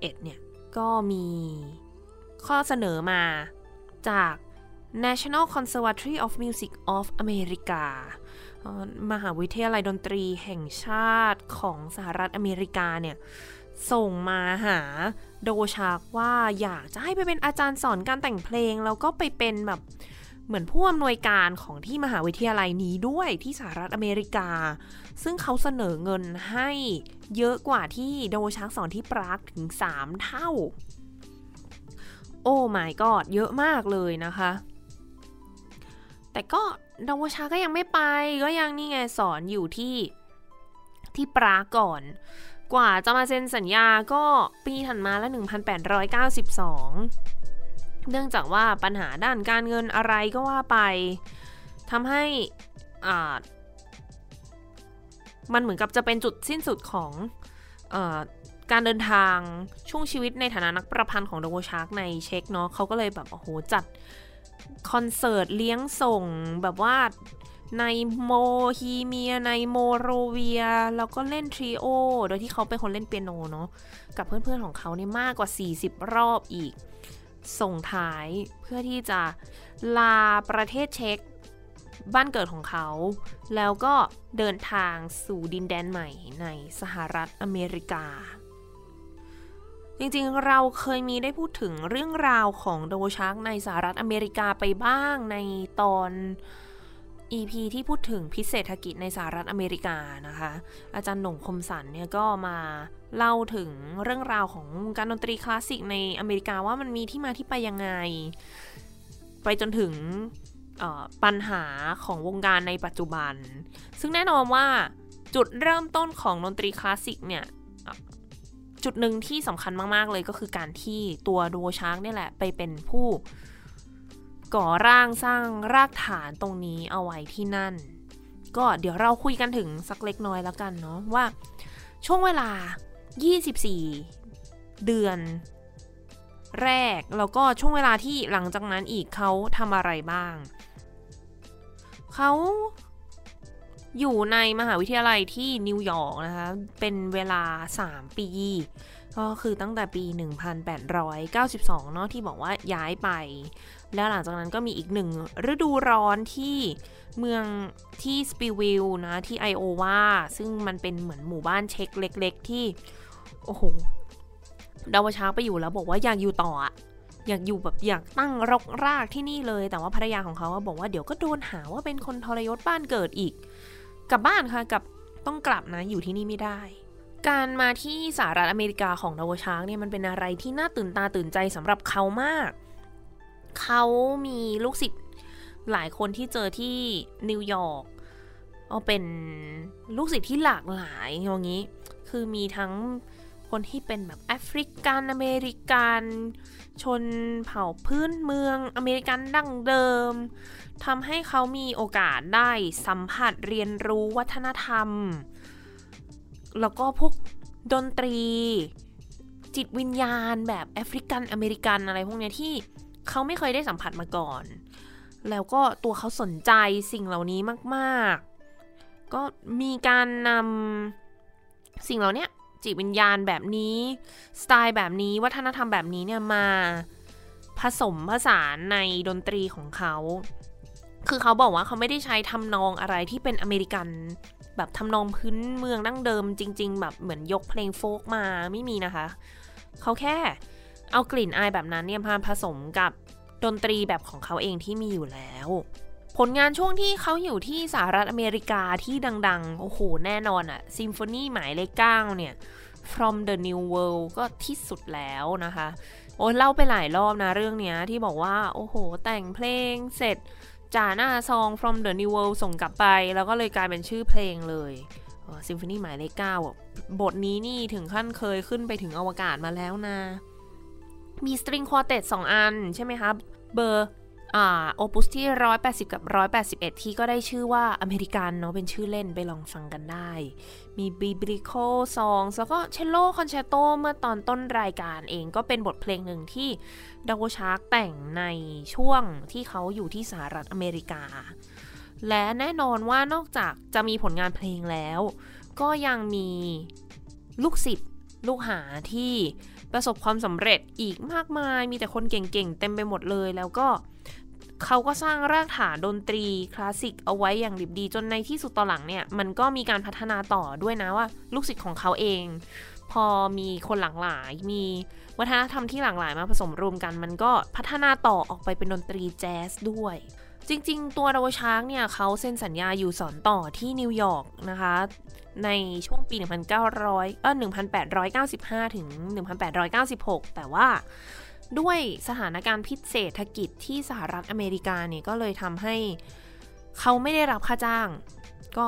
เนี่ยก็มีข้อเสนอมาจาก National Conservatory of Music of America มหาวิทยาลัยดนตรีแห่งชาติของสหรัฐอเมริกาเนี่ยส่งมาหาโดชากว่าอยากจะให้ไปเป็นอาจารย์สอนการแต่งเพลงแล้วก็ไปเป็นแบบเหมือนผู้อำนวยการของที่มหาวิทยาลัยนี้ด้วยที่สหรัฐอเมริกาซึ่งเขาเสนอเงินให้เยอะกว่าที่โดชากสอนที่ปรากถึง3เท่าโอ้ my god เยอะมากเลยนะคะแต่ก็โดชากก็ยังไม่ไปก็ยังนี่ไงสอนอยู่ที่ปรากก่อนกว่าจะมาเซ็นสัญญาก็ปีถัดมาแล้ว1892เนื่องจากว่าปัญหาด้านการเงินอะไรก็ว่าไปทำให้มันเหมือนกับจะเป็นจุดสิ้นสุดของการเดินทางช่วงชีวิตในฐานะนักประพันธ์ของโดชากในเช็กเนาะเขาก็เลยแบบโอ้โหจัดคอนเสิร์ตเลี้ยงส่งแบบว่าในโมฮีเมียในโมโรเวียแล้วก็เล่นทริโอโดยที่เขาเป็นคนเล่นเปียโนเนาะกับเพื่อนๆของเขาเนี่ยมากกว่า40รอบอีกส่งท้ายเพื่อที่จะลาประเทศเช็กบ้านเกิดของเขาแล้วก็เดินทางสู่ดินแดนใหม่ในสหรัฐอเมริกาจริงๆเราเคยมีได้พูดถึงเรื่องราวของโดชักในสหรัฐอเมริกาไปบ้างในตอนEP ที่พูดถึงพิเศรษฐกิจในสหรัฐอเมริกานะคะอาจารย์หน่งคมสันเนี่ยก็มาเล่าถึงเรื่องราวของวงการดนตรีคลาสสิกในอเมริกาว่ามันมีที่มาที่ไปยังไงไปจนถึง ปัญหาของวงการในปัจจุบันซึ่งแน่นอนว่าจุดเริ่มต้นของดนตรีคลาสสิกเนี่ยจุดหนึ่งที่สำคัญมากๆเลยก็คือการที่ตัวดูโอชาร์กนี่แหละไปเป็นผู้ก่อร่างสร้างรากฐานตรงนี้เอาไว้ที่นั่นก็เดี๋ยวเราคุยกันถึงสักเล็กน้อยแล้วกันเนาะว่าช่วงเวลา24เดือนแรกแล้วก็ช่วงเวลาที่หลังจากนั้นอีกเขาทำอะไรบ้างเขาอยู่ในมหาวิทยาลัยที่นิวยอร์กนะคะเป็นเวลา3ปีก็คือตั้งแต่ปี1892เนาะที่บอกว่าย้ายไปแล้วหลังจากนั้นก็มีอีกหนึ่งฤดูร้อนที่เมืองที่สปีวิลล์นะที่ไอโอวาซึ่งมันเป็นเหมือนหมู่บ้านเช็กเล็กๆที่โอ้โหดาวช้างไปอยู่แล้วบอกว่าอยากอยู่ต่ออยากอยู่แบบอยากตั้งรกรากที่นี่เลยแต่ว่าภรรยาของเขาบอกว่าเดี๋ยวก็โดนหาว่าเป็นคนทรยศบ้านเกิดอีกกลับบ้านค่ะต้องกลับนะอยู่ที่นี่ไม่ได้การมาที่สหรัฐอเมริกาของดาวช้างเนี่ยมันเป็นอะไรที่น่าตื่นตาตื่นใจสำหรับเขามากเขามีลูกศิษย์หลายคนที่เจอที่นิวยอร์กเอาเป็นลูกศิษย์ที่หลากหลายอย่างนี้คือมีทั้งคนที่เป็นแบบแอฟริกันอเมริกันชนเผ่าพื้นเมืองอเมริกันดั้งเดิมทำให้เขามีโอกาสได้สัมผัสเรียนรู้วัฒนธรรมแล้วก็พวกดนตรีจิตวิญญาณแบบแอฟริกันอเมริกันอะไรพวกเนี้ยที่เขาไม่เคยได้สัมผัสมาก่อนแล้วก็ตัวเขาสนใจสิ่งเหล่านี้มากๆก็มีการนำสิ่งเหล่านี้จิตวิญญาณแบบนี้สไตล์แบบนี้วัฒนธรรมแบบนี้เนี่ยมาผสมผสานในดนตรีของเขาคือเขาบอกว่าเขาไม่ได้ใช้ทำนองอะไรที่เป็นอเมริกันแบบทำนองพื้นเมืองดั้งเดิมจริงๆแบบเหมือนยกเพลงโฟล์คมาไม่มีนะคะเขาแค่เอากลิ่นอายแบบนั้นเนี่ยมาผสมกับดนตรีแบบของเขาเองที่มีอยู่แล้วผลงานช่วงที่เขาอยู่ที่สหรัฐอเมริกาที่ดังๆโอ้โหแน่นอนอะซิมโฟนีหมายเลข9เนี่ย From the New World ก็ที่สุดแล้วนะคะโอ้เล่าไปหลายรอบนะเรื่องเนี้ยที่บอกว่าโอ้โหแต่งเพลงเสร็จจ่าหน้าซอง From the New World ส่งกลับไปแล้วก็เลยกลายเป็นชื่อเพลงเลยซิมโฟนีหมายเลข9บทนี้นี่ถึงขั้นเคยขึ้นไปถึงอวกาศมาแล้วนะมี String Quartet 2 อันใช่ไหมคะเบอร์โอปุสที่180กับ181ที่ก็ได้ชื่อว่าอเมริกันเนาะเป็นชื่อเล่นไปลองฟังกันได้มีบีบลิโคซองแล้วก็ Cello Concerto เมื่อตอนต้นรายการเองก็เป็นบทเพลงหนึ่งที่ดาวชาร์กแต่งในช่วงที่เขาอยู่ที่สหรัฐอเมริกาและแน่นอนว่านอกจากจะมีผลงานเพลงแล้วก็ยังมีลูกศิษย์ลูกหาที่ประสบความสำเร็จอีกมากมายมีแต่คนเก่งๆเต็มไปหมดเลยแล้วก็เขาก็สร้างรากฐานดนตรีคลาสสิกเอาไว้อย่างดิบดีจนในที่สุดตอนหลังเนี่ยมันก็มีการพัฒนาต่อด้วยนะว่าลูกศิษย์ของเขาเองพอมีคนหลากหลายมีวัฒนธรรมที่หลากหลายมาผสมรวมกันมันก็พัฒนาต่อออกไปเป็นดนตรีแจ๊สด้วยจริงๆตัวดาวช้างเนี่ยเขาเซ็นสัญญาอยู่สอนต่อที่นิวยอร์กนะคะในช่วงปี1895ถึง1896แต่ว่าด้วยสถานการณ์พิษเศรษฐกิจที่สหรัฐอเมริกาเนี่ยก็เลยทำให้เขาไม่ได้รับค่าจ้างก็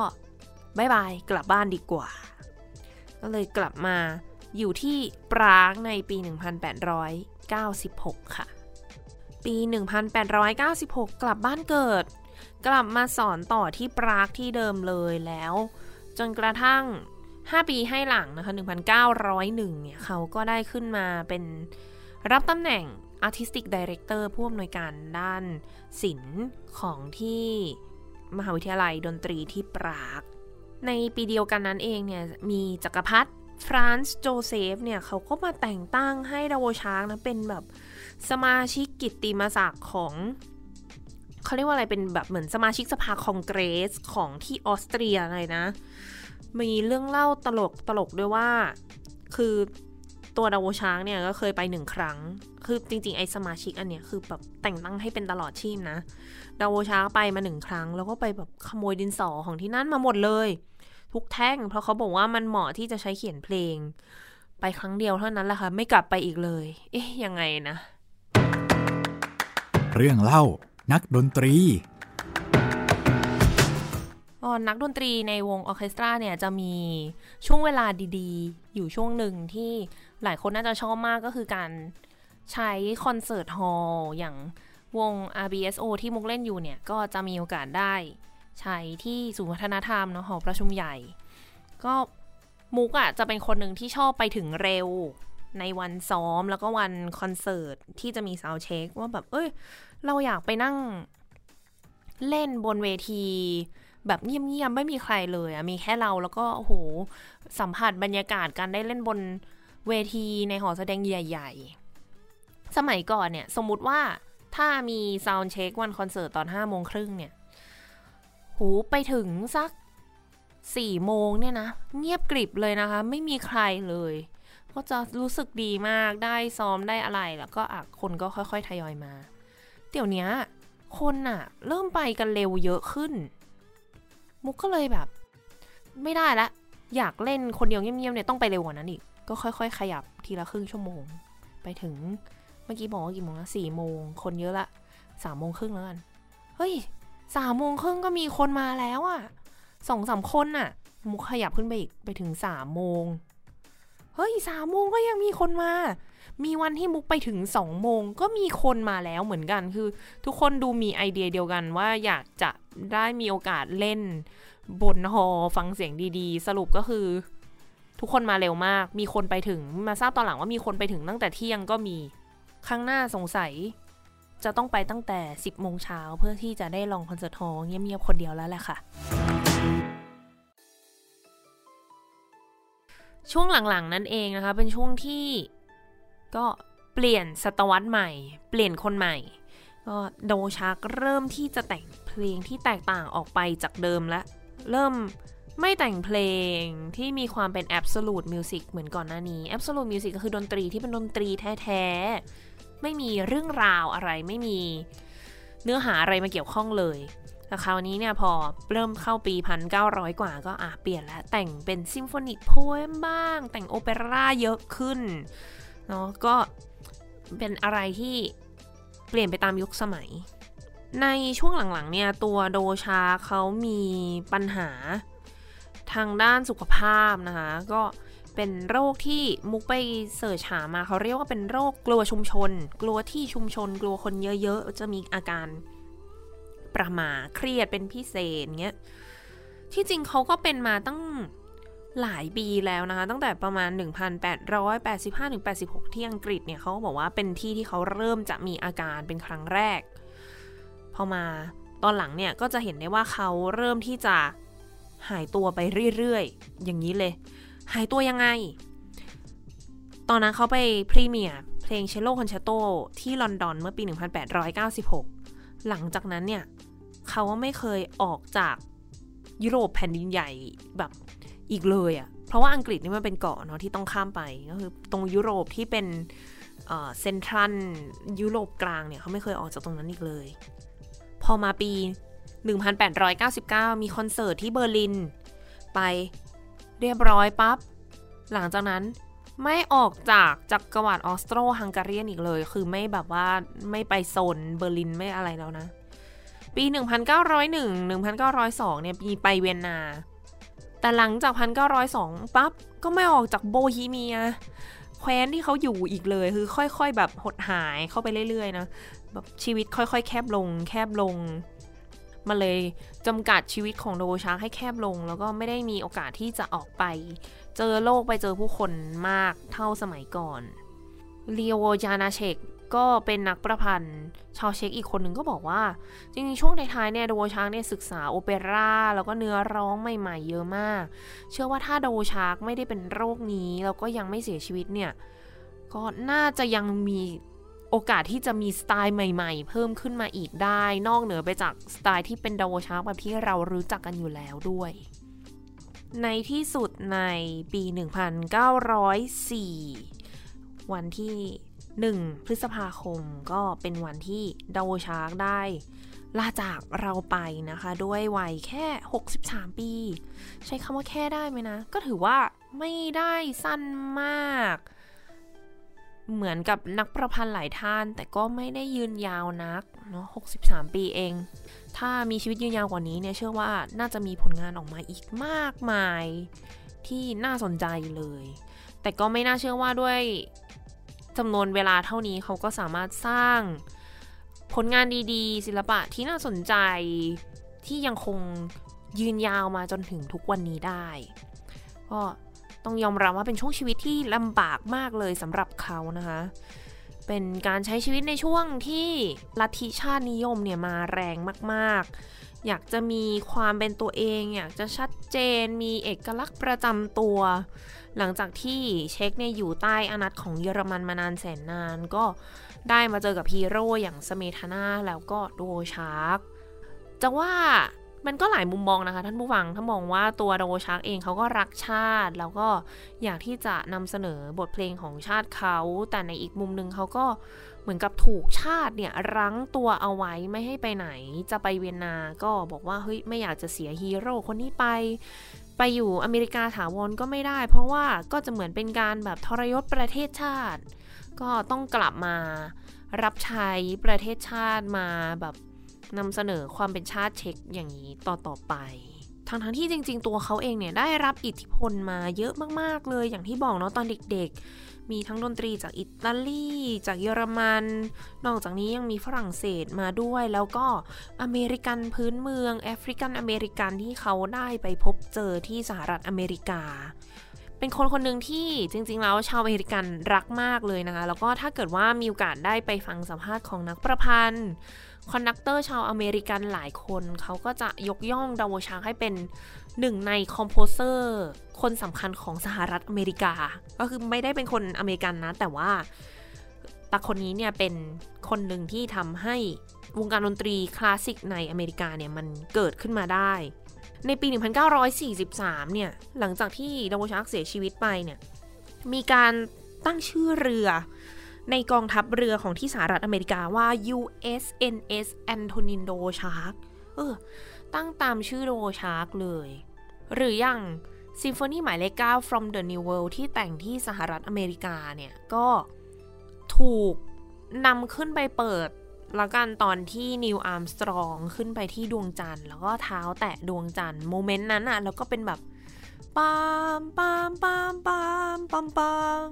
บ๊ายบายกลับบ้านดีกว่าก็เลยกลับมาอยู่ที่ปรางในปี1896ค่ะปี1896กลับบ้านเกิดกลับมาสอนต่อที่ปรากที่เดิมเลยแล้วจนกระทั่ง5ปีให้หลังนะคะ1901เนี่ยเขาก็ได้ขึ้นมาเป็นรับตำแหน่ง Artistic Director ผู้อำนวยการด้านศิลป์ของที่มหาวิทยาลัยดนตรีที่ปรากในปีเดียวกันนั้นเองเนี่ยมีจักรพรรดิฟรานซ์โจเซฟเนี่ยเขาก็มาแต่งตั้งให้ดาวช้างนะเป็นแบบสมาชิกกิตติมศักดิ์ของเขาเรียกว่าอะไรเป็นแบบเหมือนสมาชิกสภาคองเกรสของที่ออสเตรียอะไรนะมีเรื่องเล่าตลกด้วยว่าคือตัวดาวช้างเนี่ยก็เคยไป1ครั้งคือจริงๆไอ้สมาชิกอันเนี้ยคือแบบแต่งตั้งให้เป็นตลอดชีพนะดาวช้างไปมา1ครั้งแล้วก็ไปแบบขโมยดินสอของที่นั่นมาหมดเลยทุกแท่งเพราะเขาบอกว่ามันเหมาะที่จะใช้เขียนเพลงไปครั้งเดียวเท่านั้นแหละค่ะไม่กลับไปอีกเลยเอ๊ะยังไงนะเรื่องเล่า นักดนตรีนักดนตรีในวงออเคสตราเนี่ยจะมีช่วงเวลาดีๆอยู่ช่วงหนึ่งที่หลายคนน่าจะชอบมากก็คือการใช้คอนเสิร์ตฮอลล์อย่างวง RBSO ที่มุกเล่นอยู่เนี่ยก็จะมีโอกาสได้ใช้ที่ศูนย์วัฒนธรรมเนาะหอประชุมใหญ่ก็มุกอ่ะจะเป็นคนหนึ่งที่ชอบไปถึงเร็วในวันซ้อมแล้วก็วันคอนเสิร์ตที่จะมีซาวด์เช็คว่าแบบเราอยากไปนั่งเล่นบนเวทีแบบเงียบๆไม่มีใครเลยอ่ะมีแค่เราแล้วก็โอ้โหสัมผัสบรรยากาศการได้เล่นบนเวทีในหอแสดงใหญ่ๆสมัยก่อนเนี่ยสมมุติว่าถ้ามีซาวด์เช็ควันคอนเสิร์ตตอน 5:30 นเนี่ยโหไปถึงสัก 4:00 นเนี่ยนะเงียบกริบเลยนะคะไม่มีใครเลยก็จะรู้สึกดีมากได้ซ้อมได้อะไรแล้วก็คนก็ค่อยๆทยอยมาเดี๋ยวนี้คนน่ะเริ่มไปกันเร็วเยอะขึ้นมุกก็เลยแบบไม่ได้ละอยากเล่นคนเดียวเงียบๆเนี่ยต้องไปเร็วกว่านั้นอีกก็ค่อยๆขยับทีละครึ่งชั่วโมงไปถึงเมื่อกี้บอกว่ากี่โมงนะ4:00 นคนเยอะละ3:30 นแล้วกันเฮ้ย3:30 นก็มีคนมาแล้วอ่ะ 2-3 คนน่ะมุกขยับขึ้นไปอีกไปถึง 3:00 นเฮ้ย 3:00 นก็ยังมีคนมามีวันที่มุกไปถึง 2:00 นก็มีคนมาแล้วเหมือนกันคือทุกคนดูมีไอเดียเดียวกันว่าอยากจะได้มีโอกาสเล่นบนฮอฟังเสียงดีๆสรุปก็คือทุกคนมาเร็วมากมีคนไปถึงมาทราบตอนหลังว่ามีคนไปถึงตั้งแต่เที่ยงก็มีครั้งหน้าสงสัยจะต้องไปตั้งแต่ 10:00 นเพื่อที่จะได้ลองคอนเสิร์ตฮอเงียบๆคนเดียวแล้วแหละค่ะช่วงหลังๆนั่นเองนะคะเป็นช่วงที่ก็เปลี่ยนศตวรรษใหม่เปลี่ยนคนใหม่ก็โดชักเริ่มที่จะแต่งเพลงที่แตกต่างออกไปจากเดิมและเริ่มไม่แต่งเพลงที่มีความเป็น Absolute Music เหมือนก่อนหน้านี้ Absolute Music ก็คือดนตรีที่เป็นดนตรีแท้ๆไม่มีเรื่องราวอะไรไม่มีเนื้อหาอะไรมาเกี่ยวข้องเลยแต่คราวนี้เนี่ยพอเริ่มเข้าปี1900กว่าก็เปลี่ยนแล้วแต่งเป็นซิมโฟนิกโพเอมบ้างแต่งโอเปร่าเยอะขึ้นเนาะก็เป็นอะไรที่เปลี่ยนไปตามยุคสมัยในช่วงหลังๆเนี่ยตัวโดชาเขามีปัญหาทางด้านสุขภาพนะคะก็เป็นโรคที่มุกไปเสิร์ชหามาเขาเรียกว่าเป็นโรคกลัวชุมชนกลัวที่ชุมชนกลัวคนเยอะๆจะมีอาการประมาเครียดเป็นพิเศษเงี้ยที่จริงเขาก็เป็นมาตั้งหลายปีแล้วนะคะตั้งแต่ประมาณ 1,885 ถึง 86 ที่อังกฤษเนี่ยเขาบอกว่าเป็นที่ที่เขาเริ่มจะมีอาการเป็นครั้งแรกพอมาตอนหลังเนี่ยก็จะเห็นได้ว่าเขาเริ่มที่จะหายตัวไปเรื่อยๆอย่างนี้เลยหายตัวยังไงตอนนั้นเขาไปพรีเมียร์เพลง Cello Concerto ที่ลอนดอนเมื่อปี 1896หลังจากนั้นเนี่ยเขาไม่เคยออกจากยุโรปแผ่นดินใหญ่แบบอีกเลยอ่ะเพราะว่าอังกฤษนี่มันเป็นเกาะเนาะที่ต้องข้ามไปก็คือตรงยุโรปที่เป็นเซ็นทรัลยุโรปกลางเนี่ยเขาไม่เคยออกจากตรงนั้นอีกเลยพอมาปี1899มีคอนเสิร์ตที่เบอร์ลินไปเรียบร้อยปั๊บหลังจากนั้นไม่ออกจากจักรวรรดิออสโตรฮังการีอีกเลยคือไม่แบบว่าไม่ไปโซนเบอร์ลินไม่อะไรแล้วนะปี1901 1902เนี่ยมีไปเวียนนาแต่หลังจาก1902ปั๊บก็ไม่ออกจากโบฮีเมียแคว้นที่เขาอยู่อีกเลยคือค่อยๆแบบหดหายเข้าไปเรื่อยๆนะแบบชีวิตค่อยๆแคบลงมาเลยจำกัดชีวิตของโดชาให้แคบลงแล้วก็ไม่ได้มีโอกาสที่จะออกไปเจอโลกไปเจอผู้คนมากเท่าสมัยก่อนเลียวจานาเชกก็เป็นนักประพันธ์ชาวเช็กอีกคนหนึ่งก็บอกว่าจริงๆช่วงท้ายๆเนี่ยโดชาเนี่ยศึกษาโอเปร่าแล้วก็เนื้อร้องใหม่ๆเยอะมากเชื่อว่าถ้าโดชาไม่ได้เป็นโรคนี้แล้วก็ยังไม่เสียชีวิตเนี่ยก็น่าจะยังมีโอกาสที่จะมีสไตล์ใหม่ๆเพิ่มขึ้นมาอีกได้นอกเหนือไปจากสไตล์ที่เป็นโดชาแบบที่เรารู้จักกันอยู่แล้วด้วยในที่สุดในปี 1904 วันที่ 1 พฤษภาคมก็เป็นวันที่โดชาได้ลาจากเราไปนะคะด้วยวัยแค่63 ปีใช้คำว่าแค่ได้ไหมนะก็ถือว่าไม่ได้สั้นมาก เหมือนกับนักประพันธ์หลายท่านแต่ก็ไม่ได้ยืนยาวนักเนาะ63 ปีเองถ้ามีชีวิตยืนยาวกว่านี้เนี่ยเชื่อว่าน่าจะมีผลงานออกมาอีกมากมายที่น่าสนใจเลยแต่ก็ไม่น่าเชื่อว่าด้วยจำนวนเวลาเท่านี้เขาก็สามารถสร้างผลงานดีๆศิลปะที่น่าสนใจที่ยังคงยืนยาวมาจนถึงทุกวันนี้ได้ก็ต้องยอมรับว่าเป็นช่วงชีวิตที่ลำบากมากเลยสำหรับเขานะคะเป็นการใช้ชีวิตในช่วงที่ลัทธิชาตินิยมเนี่ยมาแรงมากๆอยากจะมีความเป็นตัวเองอยากจะชัดเจนมีเอกลักษณ์ประจำตัวหลังจากที่เช็คเนี่ยอยู่ใต้อานัตของเยอรมันมานานแสนนานก็ได้มาเจอกับฮีโร่อย่างสเมธาน่าแล้วก็โดชาร์กจะว่ามันก็หลายมุมมองนะคะท่านผู้ฟังถ้ามองว่าตัวโดชาร์กเองเขาก็รักชาติแล้วก็อยากที่จะนำเสนอบทเพลงของชาติเขาแต่ในอีกมุมนึงเขาก็เหมือนกับถูกชาติเนี่ยรั้งตัวเอาไว้ไม่ให้ไปไหนจะไปเวียนนาก็บอกว่าเฮ้ยไม่อยากจะเสียฮีโร่คนนี้ไปอยู่อเมริกาถาวรก็ไม่ได้เพราะว่าก็จะเหมือนเป็นการแบบทรยศประเทศชาติก็ต้องกลับมารับใช้ประเทศชาติมาแบบนำเสนอความเป็นชาติเช็กอย่างนี้ต่อไปทั้งที่จริงๆตัวเขาเองเนี่ยได้รับอิทธิพลมาเยอะมากๆเลยอย่างที่บอกเนาะตอนเด็กๆมีทั้งดนตรีจากอิตาลีจากเยอรมันนอกจากนี้ยังมีฝรั่งเศสมาด้วยแล้วก็อเมริกันพื้นเมืองแอฟริกันอเมริกันที่เขาได้ไปพบเจอที่สหรัฐอเมริกาเป็นคนคนหนึ่งที่จริงๆแล้วชาวอเมริกันรักมากเลยนะคะแล้วก็ถ้าเกิดว่ามีโอกาสได้ไปฟังสัมภาษณ์ของนักประพันธ์คอนดักเตอร์ชาวอเมริกันหลายคนเขาก็จะยกย่องดาวชาร์กให้เป็นหนึ่งในคอมโพเซอร์คนสำคัญของสหรัฐอเมริกาก็คือไม่ได้เป็นคนอเมริกันนะแต่ว่าตาคนนี้เนี่ยเป็นคนหนึ่งที่ทำให้วงการดนตรีคลาสสิกในอเมริกาเนี่ยมันเกิดขึ้นมาได้ในปี 1943 เนี่ยหลังจากที่ดาวชาร์กเสียชีวิตไปเนี่ยมีการตั้งชื่อเรือในกองทัพเรือของที่สหรัฐอเมริกาว่า USNS Antonin Dvořák ตั้งตามชื่อ Dvořák เลยหรืออย่างซิมโฟนีหมายเลข 9 From the New World ที่แต่งที่สหรัฐอเมริกาเนี่ยก็ถูกนำขึ้นไปเปิดแล้วกันตอนที่นิวอาร์มสตรองขึ้นไปที่ดวงจันทร์แล้วก็เท้าแตะดวงจันทร์โมเมนต์นั้นอะแล้วก็เป็นแบบปามปามปามปามปามปาม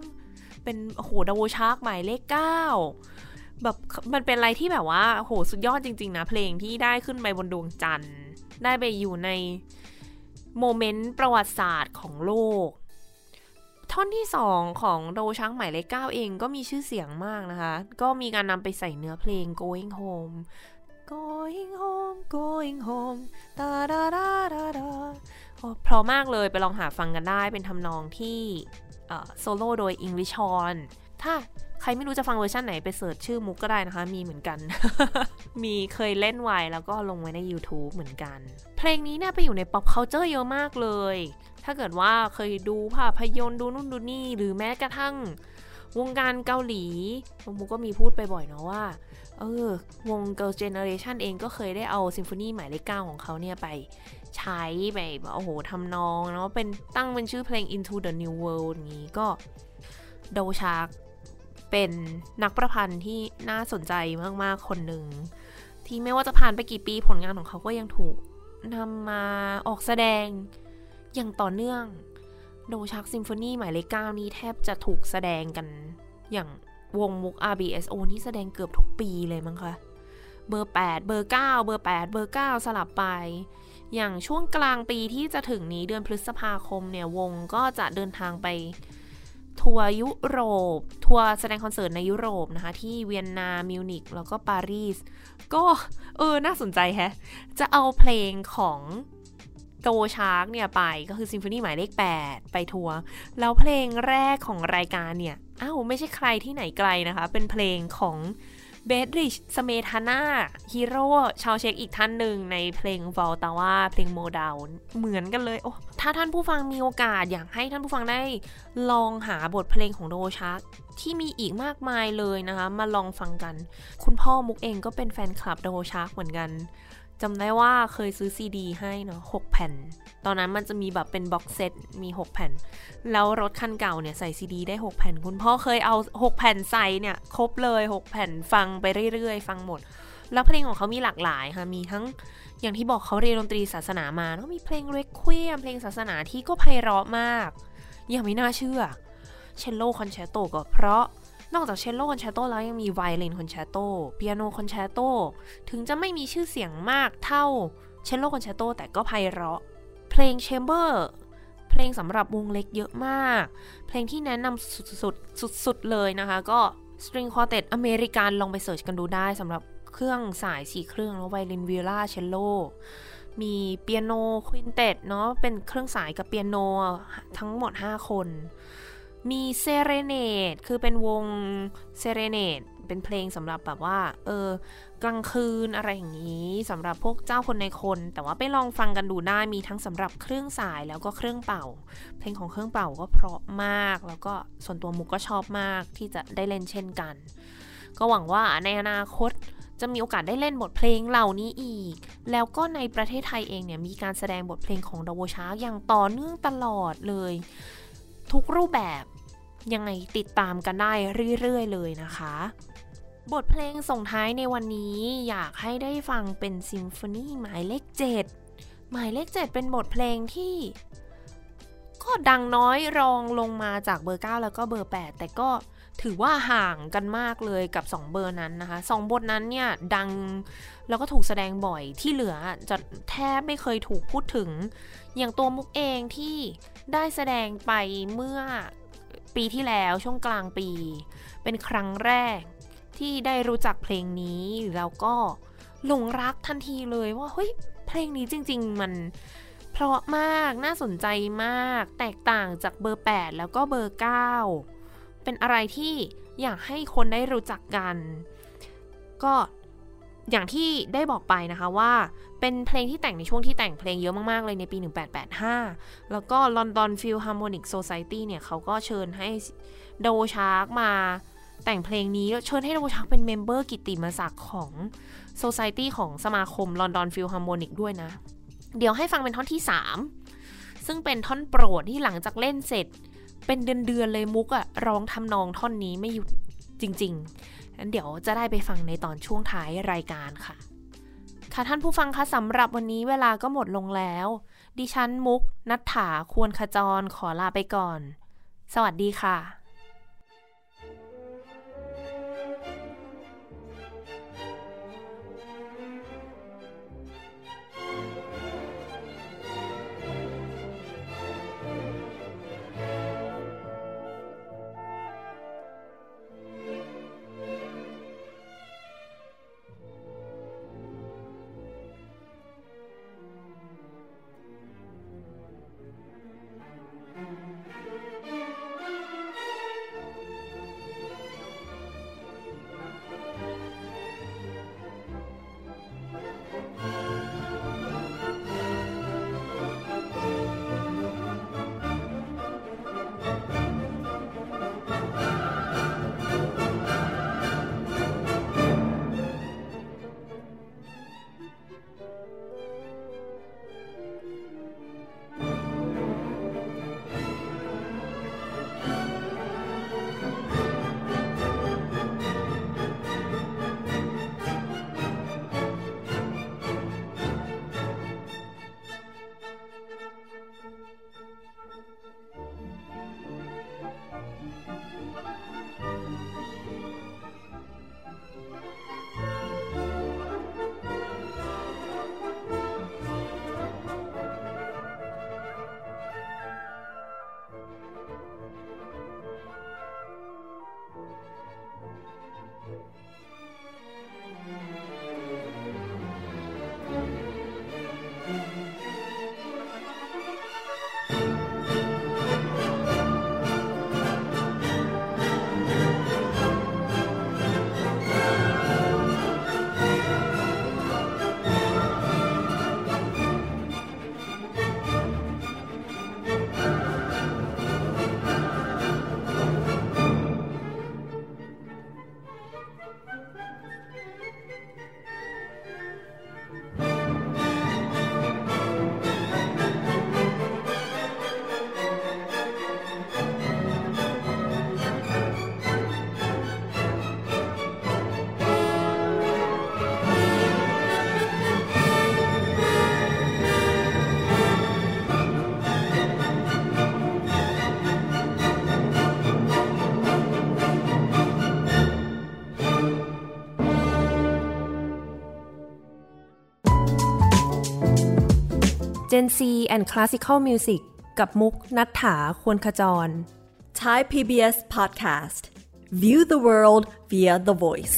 เป็นโอ้โหดาวชาร์กหมายเลข9แบบมันเป็นอะไรที่แบบว่าโอ้โหสุดยอดจริงๆนะเพลงที่ได้ขึ้นไปบนดวงจันทร์ได้ไปอยู่ในโมเมนต์ประวัติศาสตร์ของโลกท่อนที่2ของดาวชาร์กหมายเลข9เองก็มีชื่อเสียงมากนะคะก็มีการนำไปใส่เนื้อเพลง Going Home Going Home Going Home ตาดาดาดาดาเพราะมากเลยไปลองหาฟังกันได้เป็นทำนองที่โซโล่โดย English Horn ถ้าใครไม่รู้จะฟังเวอร์ชันไหนไปเสิร์ชชื่อมุกก็ได้นะคะมีเหมือนกัน มีเคยเล่นไว้แล้วก็ลงไว้ใน YouTube เหมือนกันเพลงนี้เนี่ยไปอยู่ใน Pop Culture เยอะมากเลยถ้าเกิดว่าเคยดูภาพยนตร์ดูนู่นดูนี่หรือแม้กระทั่งวงการเกาหลีมุกก็มีพูดไปบ่อยเนาะว่าวง Girl Generation เองก็เคยได้เอาซิมโฟนีหมายเลข 9 ของเขาเนี่ยไปใช้ไปโอ้โหทำนองเนาะเป็นตั้งเป็นชื่อเพลง Into The New World นี้ก็ดาวชาร์กเป็นนักประพันธ์ที่น่าสนใจมากๆคนหนึ่งที่ไม่ว่าจะผ่านไปกี่ปีผลงานของเขาก็ยังถูกนำมาออกแสดงอย่างต่อเนื่องดาวชาร์กซิมโฟนีหมายเลข 9 นี้แทบจะถูกแสดงกันอย่างวงมุก RBSO นี่แสดงเกือบทุกปีเลยมั้งคะเบอร์8เบอร์9เบอร์8เบอร์9สลับไปอย่างช่วงกลางปีที่จะถึงนี้เดือนพฤษภาคมเนี่ยวงก็จะเดินทางไปทัวร์ยุโรปทัวร์แสดงคอนเสิร์ตในยุโรปนะคะที่เวียนนามิวนิกแล้วก็ปารีสก็น่าสนใจแฮะจะเอาเพลงของโดชาร์กเนี่ยไปก็คือซิมโฟนีหมายเลข8ไปทัวร์แล้วเพลงแรกของรายการเนี่ยไม่ใช่ใครที่ไหนไกลนะคะเป็นเพลงของเบดริชสเมธาน่าฮีโร่ชาวเช็กอีกท่านหนึ่งในเพลงวอลตาว่าเพลงโมดาวเหมือนกันเลยถ้าท่านผู้ฟังมีโอกาสอยากให้ท่านผู้ฟังได้ลองหาบทเพลงของโดชาร์กที่มีอีกมากมายเลยนะคะมาลองฟังกันคุณพ่อมุกเองก็เป็นแฟนคลับโดชาร์กเหมือนกัน จำได้ว่าเคยซื้อซีดีให้เนาะ6แผ่นตอนนั้นมันจะมีแบบเป็นบ็อกเซตมี6แผ่นแล้วรถคันเก่าเนี่ยใส่ซีดีได้6แผ่นคุณพ่อเคยเอา6แผ่นใส่เนี่ยครบเลย6แผ่นฟังไปเรื่อยๆฟังหมดแล้วเพลงของเขามีหลากหลายค่ะมีทั้งอย่างที่บอกเขาเรียนดนตรีศาสนามาเนาะมีเพลงเรควียมเพลงศาสนาที่ก็ไพเราะมากยังไม่น่าเชื่อCello Concerto ก็เพราะนอกจาก Cello Concerto แล้วยังมี Violin Concerto Piano Concerto ถึงจะไม่มีชื่อเสียงมากเท่า Cello Concerto แต่ก็ไพเราะเพลง Chamber เพลงสำหรับวงเล็กเยอะมากเพลงที่แนะนำสุดๆเลยนะคะก็ String Quartet อเมริกันลองไปเสิร์ชกันดูได้สำหรับเครื่องสาย4เครื่องแล้ว Violin Viola Cello มี Piano Quintet เนาะเป็นเครื่องสายกับเปียโนทั้งหมด5คนมีเซเรเนดคือเป็นวงเซเรเนดเป็นเพลงสำหรับแบบว่ากลางคืนอะไรอย่างนี้สำหรับพวกเจ้าคนในคนแต่ว่าไปลองฟังกันดูได้มีทั้งสำหรับเครื่องสายแล้วก็เครื่องเป่าเพลงของเครื่องเป่าก็เพราะมากแล้วก็ส่วนตัวมุกก็ชอบมากที่จะได้เล่นเช่นกันก็หวังว่าในอนาคตจะมีโอกาสได้เล่นบทเพลงเหล่านี้อีกแล้วก็ในประเทศไทยเองเนี่ยมีการแสดงบทเพลงของดาวช้างอย่างต่อเนื่องตลอดเลยทุกรูปแบบยังไงติดตามกันได้เรื่อยๆเลยนะคะบทเพลงส่งท้ายในวันนี้อยากให้ได้ฟังเป็นซิมโฟนีหมายเลข7หมายเลข7เป็นบทเพลงที่ก็ดังน้อยรองลงมาจากเบอร์9แล้วก็เบอร์8แต่ก็ถือว่าห่างกันมากเลยกับ2เบอร์นั้นนะคะ2บทนั้นเนี่ยดังแล้วก็ถูกแสดงบ่อยที่เหลือจะแทบไม่เคยถูกพูดถึงอย่างตัวมุกเองที่ได้แสดงไปเมื่อปีที่แล้วช่วงกลางปีเป็นครั้งแรกที่ได้รู้จักเพลงนี้แล้วก็หลงรักทันทีเลยว่าเฮ้ยเพลงนี้จริงๆมันเพราะมากน่าสนใจมากแตกต่างจากเบอร์8แล้วก็เบอร์9เป็นอะไรที่อยากให้คนได้รู้จักกันก็อย่างที่ได้บอกไปนะคะว่าเป็นเพลงที่แต่งในช่วงที่แต่งเพลงเยอะมากๆเลยในปี1885แล้วก็ London Philharmonic Society เนี่ยเขาก็เชิญให้ดาวชาร์กมาแต่งเพลงนี้เชิญให้ดาวชาร์กเป็นเมมเบอร์กิตติมศักดิ์ของ Society ของสมาคม London Philharmonic ด้วยนะเดี๋ยวให้ฟังเป็นท่อนที่3ซึ่งเป็นท่อนโปรดที่หลังจากเล่นเสร็จเป็นเดือนๆเลยมุกอะร้องทำนองท่อนนี้ไม่หยุดจริงๆงั้นเดี๋ยวจะได้ไปฟังในตอนช่วงท้ายรายการค่ะค่ะท่านผู้ฟังคะสำหรับวันนี้เวลาก็หมดลงแล้วดิฉันมุกนัทถาควรขจรขอลาไปก่อนสวัสดีค่ะ Gen Z and Classical Music กับมุกณัฐฐา ควรขจร Thai PBS Podcast View the world via the voice